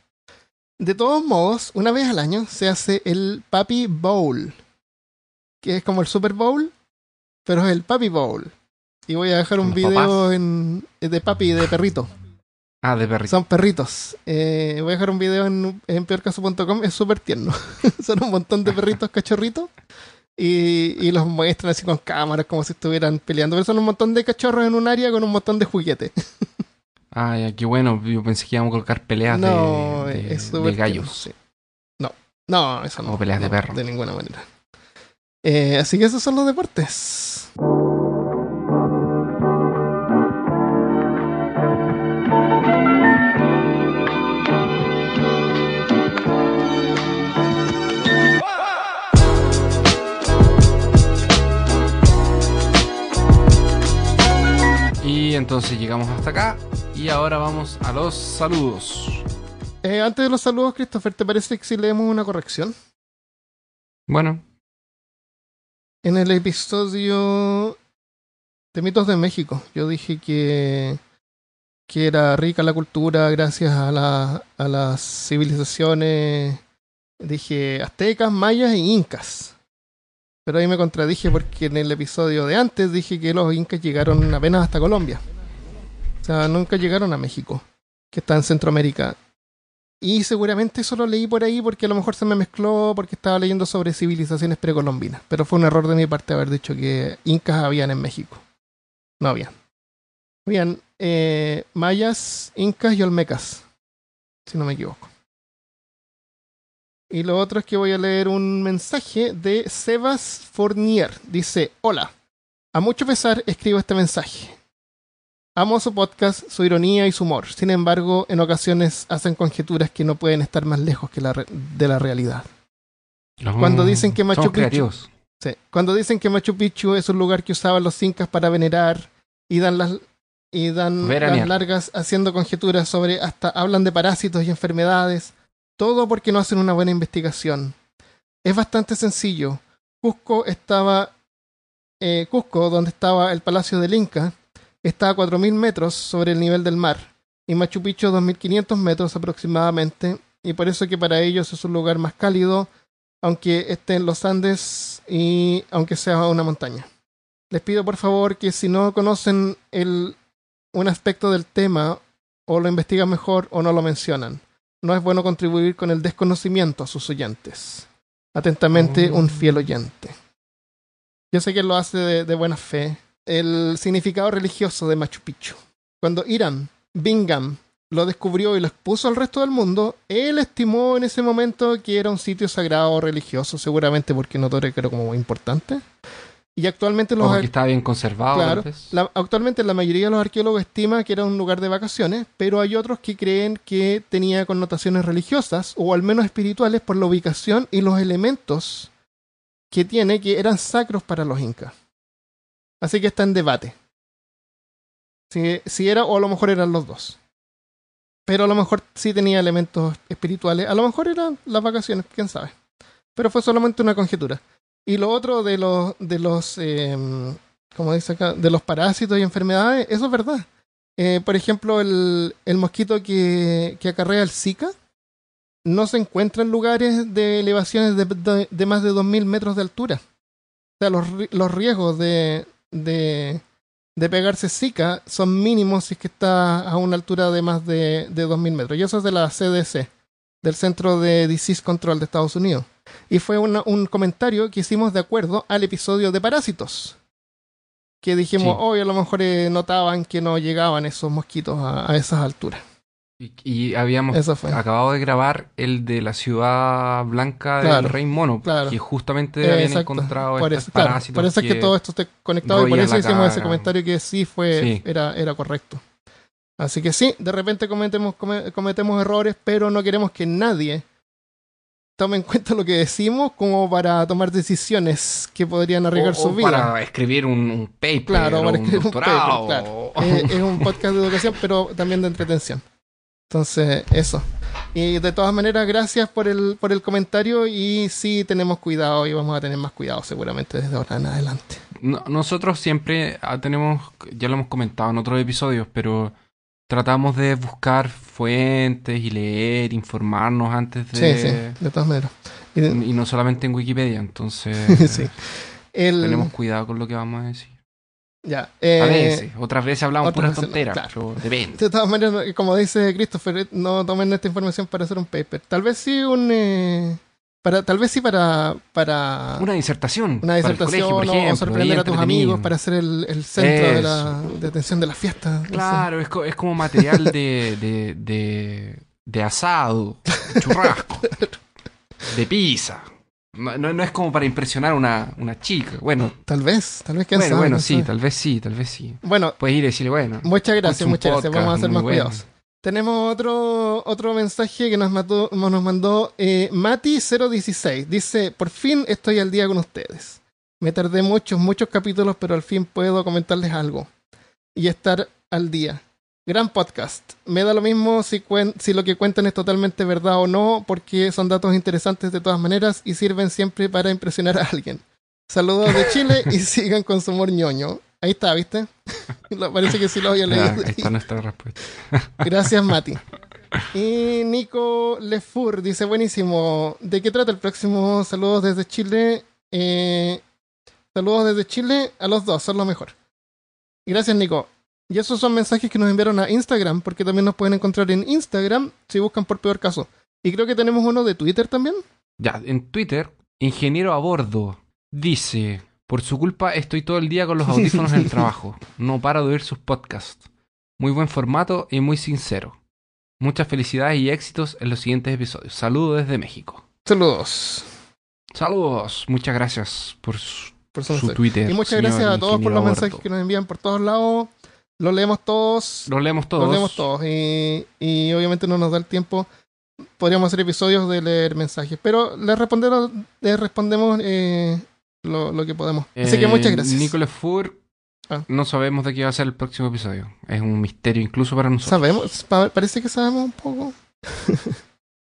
De todos modos, una vez al año se hace el Puppy Bowl, que es como el Super Bowl, pero es el Puppy Bowl. Y voy a dejar un video en, de Papi, de perrito. Ah, de perrito. Son perritos. Eh, voy a dejar un video en, en peor caso punto com. Es súper tierno. Son un montón de perritos cachorritos. Y, y los muestran así con cámaras, como si estuvieran peleando. Pero son un montón de cachorros en un área con un montón de juguetes. Ay, qué bueno. Yo pensé que íbamos a colocar peleas no, de, de, es de gallos. Tierno, sí. No, no, eso no. O peleas no, de perros. De ninguna manera. Eh, así que esos son los deportes. Entonces llegamos hasta acá y ahora vamos a los saludos. Eh, antes de los saludos, Christopher, ¿te parece que si leemos una corrección? Bueno. En el episodio de Mitos de México, yo dije que, que era rica la cultura gracias a, la, a las civilizaciones, dije aztecas, mayas e incas. Pero ahí me contradije porque en el episodio de antes dije que los incas llegaron apenas hasta Colombia. O sea, nunca llegaron a México, que está en Centroamérica. Y seguramente eso lo leí por ahí porque a lo mejor se me mezcló porque estaba leyendo sobre civilizaciones precolombinas. Pero fue un error de mi parte haber dicho que incas habían en México. No habían. Habían eh, mayas, incas y olmecas, si no me equivoco. Y lo otro es que voy a leer un mensaje de Sebas Fournier. Dice: hola, a mucho pesar escribo este mensaje. Amo su podcast, su ironía y su humor. Sin embargo, en ocasiones hacen conjeturas que no pueden estar más lejos que la re- de la realidad. No, cuando dicen que Machu Picchu, sí, cuando dicen que Machu Picchu es un lugar que usaban los incas para venerar y dan las... y dan las largas haciendo conjeturas sobre... hasta hablan de parásitos y enfermedades... Todo porque no hacen una buena investigación. Es bastante sencillo. Cusco estaba... Eh, Cusco, donde estaba el Palacio del Inca, está a cuatro mil metros sobre el nivel del mar. Y Machu Picchu a dos mil quinientos metros aproximadamente. Y por eso que para ellos es un lugar más cálido, aunque esté en los Andes y aunque sea una montaña. Les pido por favor que si no conocen el, un aspecto del tema, o lo investigan mejor o no lo mencionan. No es bueno contribuir con el desconocimiento a sus oyentes. Atentamente, un fiel oyente. Yo sé que lo hace de, de buena fe. El significado religioso de Machu Picchu. Cuando Hiram Bingham lo descubrió y lo expuso al resto del mundo, él estimó en ese momento que era un sitio sagrado o religioso, seguramente porque no todo creo como muy importante. Y actualmente los... Ar- está bien conservado. Claro, la, actualmente la mayoría de los arqueólogos estima que era un lugar de vacaciones, pero hay otros que creen que tenía connotaciones religiosas o al menos espirituales por la ubicación y los elementos que tiene que eran sacros para los incas. Así que está en debate. Si, si era o a lo mejor eran los dos. Pero a lo mejor sí tenía elementos espirituales. A lo mejor eran las vacaciones, quién sabe. Pero fue solamente una conjetura. Y lo otro de los, de los eh, como dice acá, de los parásitos y enfermedades, eso es verdad. Eh, por ejemplo, el, el mosquito que, que acarrea el Zika no se encuentra en lugares de elevaciones de, de, de más de dos mil metros de altura. O sea, los, los riesgos de, de, de pegarse Zika son mínimos si es que está a una altura de más de, de dos mil metros. Y eso es de la C D C, del Centro de Disease Control de Estados Unidos. Y fue una, un comentario que hicimos de acuerdo al episodio de parásitos. Que dijimos, hoy sí. oh, a lo mejor eh, notaban que no llegaban esos mosquitos a, a esas alturas. Y, y habíamos acabado de grabar el de la ciudad blanca del claro, Rey Mono, claro. que justamente eh, habían encontrado por estos eso, parásitos. Claro, por eso es que, que todo esto está conectado y por eso hicimos cara. ese comentario que sí, fue, sí. Era, era correcto. Así que sí, de repente cometemos, cometemos errores, pero no queremos que nadie tome en cuenta lo que decimos como para tomar decisiones que podrían arriesgar o, o su vida. Para escribir un, un paper. Claro, para escribir un, un paper, claro. es, es un podcast de educación, pero también de entretención. Entonces, eso. Y de todas maneras, gracias por el, por el comentario. Y sí, tenemos cuidado y vamos a tener más cuidado seguramente desde ahora en adelante. No, nosotros siempre tenemos, ya lo hemos comentado en otros episodios, pero tratamos de buscar fuentes y leer, informarnos antes de... Sí, sí, de todas maneras. Y, de... y no solamente en Wikipedia, entonces sí. el... tenemos cuidado con lo que vamos a decir. Ya, eh, a veces, otras veces hablamos puras tonteras, no, claro. Depende. De todas maneras, como dice Christopher, no tomen esta información para hacer un paper. Tal vez sí un eh, para, tal vez sí para, para una disertación, una disertación colegio, por ejemplo, o sorprender a tus amigos para hacer el, el centro de, la, de atención de la fiesta. Claro, es, co- es como material de, de, de, de asado, de churrasco, de pizza. No, no es como para impresionar a una, una chica. Bueno, tal vez, tal vez que bueno, bueno, sí, tal vez sí, tal vez sí. Bueno, puedes ir y decirle, bueno. Muchas gracias, muchas gracias. Vamos a ser más bueno. cuidadosos. Tenemos otro, otro mensaje que nos, mató, nos mandó eh, Mati cero dieciséis. Dice: por fin estoy al día con ustedes. Me tardé muchos, muchos capítulos, pero al fin puedo comentarles algo y estar al día. Gran podcast. Me da lo mismo si, cuen- si lo que cuentan es totalmente verdad o no, porque son datos interesantes de todas maneras y sirven siempre para impresionar a alguien. Saludos de Chile y sigan con su humor ñoño. Ahí está, ¿viste? Parece que sí lo había leído. Ahí está nuestra respuesta. Gracias, Mati. Y Nico Lefour dice: buenísimo. ¿De qué trata el próximo? Saludos desde Chile. Eh, saludos desde Chile a los dos. Son lo mejor. Gracias, Nico. Y esos son mensajes que nos enviaron a Instagram, porque también nos pueden encontrar en Instagram si buscan por peor caso. Y creo que tenemos uno de Twitter también. Ya, en Twitter, Ingeniero a Bordo dice: por su culpa estoy todo el día con los audífonos en el trabajo. No paro de oír sus podcasts. Muy buen formato y muy sincero. Muchas felicidades y éxitos en los siguientes episodios. Saludos desde México. Saludos. Saludos. Muchas gracias por su, por su Twitter. Y muchas gracias a todos por los mensajes que nos envían por todos lados. Los leemos todos. Los leemos todos. Los leemos todos. Y, y obviamente no nos da el tiempo. Podríamos hacer episodios de leer mensajes. Pero les respondemos, les respondemos eh, lo, lo que podemos. Así eh, que muchas gracias. Nicolás Fur. Ah. No sabemos de qué va a ser el próximo episodio. Es un misterio incluso para nosotros. Sabemos. Pa- parece que sabemos un poco.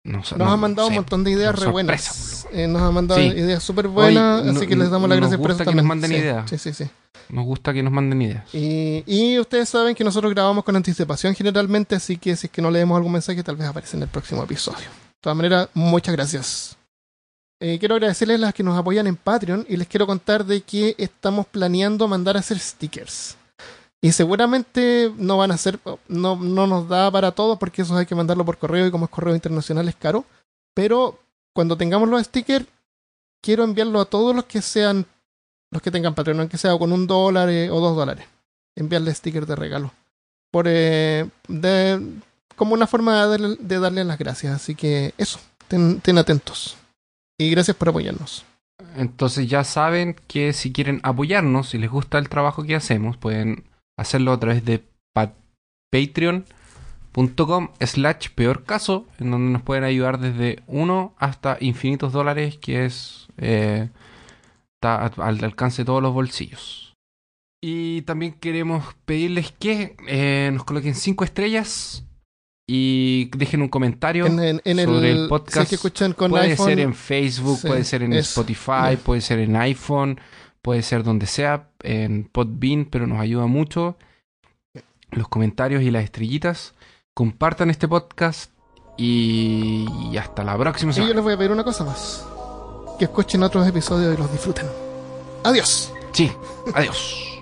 No, nos no, ha mandado no, un montón de ideas re buenas. Eh, nos ha mandado sí. ideas súper buenas, Hoy, así no, que les damos las gracias por eso también. Nos gusta que nos manden sí, ideas. Sí, sí, sí. Nos gusta que nos manden ideas. Y, y ustedes saben que nosotros grabamos con anticipación generalmente, así que si es que no leemos algún mensaje, tal vez aparece en el próximo episodio. De todas maneras, muchas gracias. Eh, quiero agradecerles a las que nos apoyan en Patreon y les quiero contar de que estamos planeando mandar a hacer stickers. Y seguramente no van a ser, no, no nos da para todo porque eso hay que mandarlo por correo y como es correo internacional es caro. Pero cuando tengamos los stickers, quiero enviarlo a todos los que sean, los que tengan Patreon, aunque sea con un dólar eh, o dos dólares. Enviarle stickers de regalo. Por, eh, de, como una forma de, de darle las gracias. Así que eso, ten, ten atentos. Y gracias por apoyarnos. Entonces ya saben que si quieren apoyarnos, si les gusta el trabajo que hacemos, pueden hacerlo a través de pat- patreon.com slash peor caso, en donde nos pueden ayudar desde uno hasta infinitos dólares, que es eh, ta- al alcance de todos los bolsillos. Y también queremos pedirles que eh, nos coloquen cinco estrellas y dejen un comentario en, en, en sobre el, el podcast. Si es que escuchan con puede iPhone, ser en Facebook, sí, puede ser en es, Spotify, no. puede ser en iPhone. Puede ser donde sea, en Podbean, pero nos ayuda mucho. Los comentarios y las estrellitas. Compartan este podcast y, y hasta la próxima semana. Y yo les voy a pedir una cosa más. Que escuchen otros episodios y los disfruten. ¡Adiós! Sí, adiós.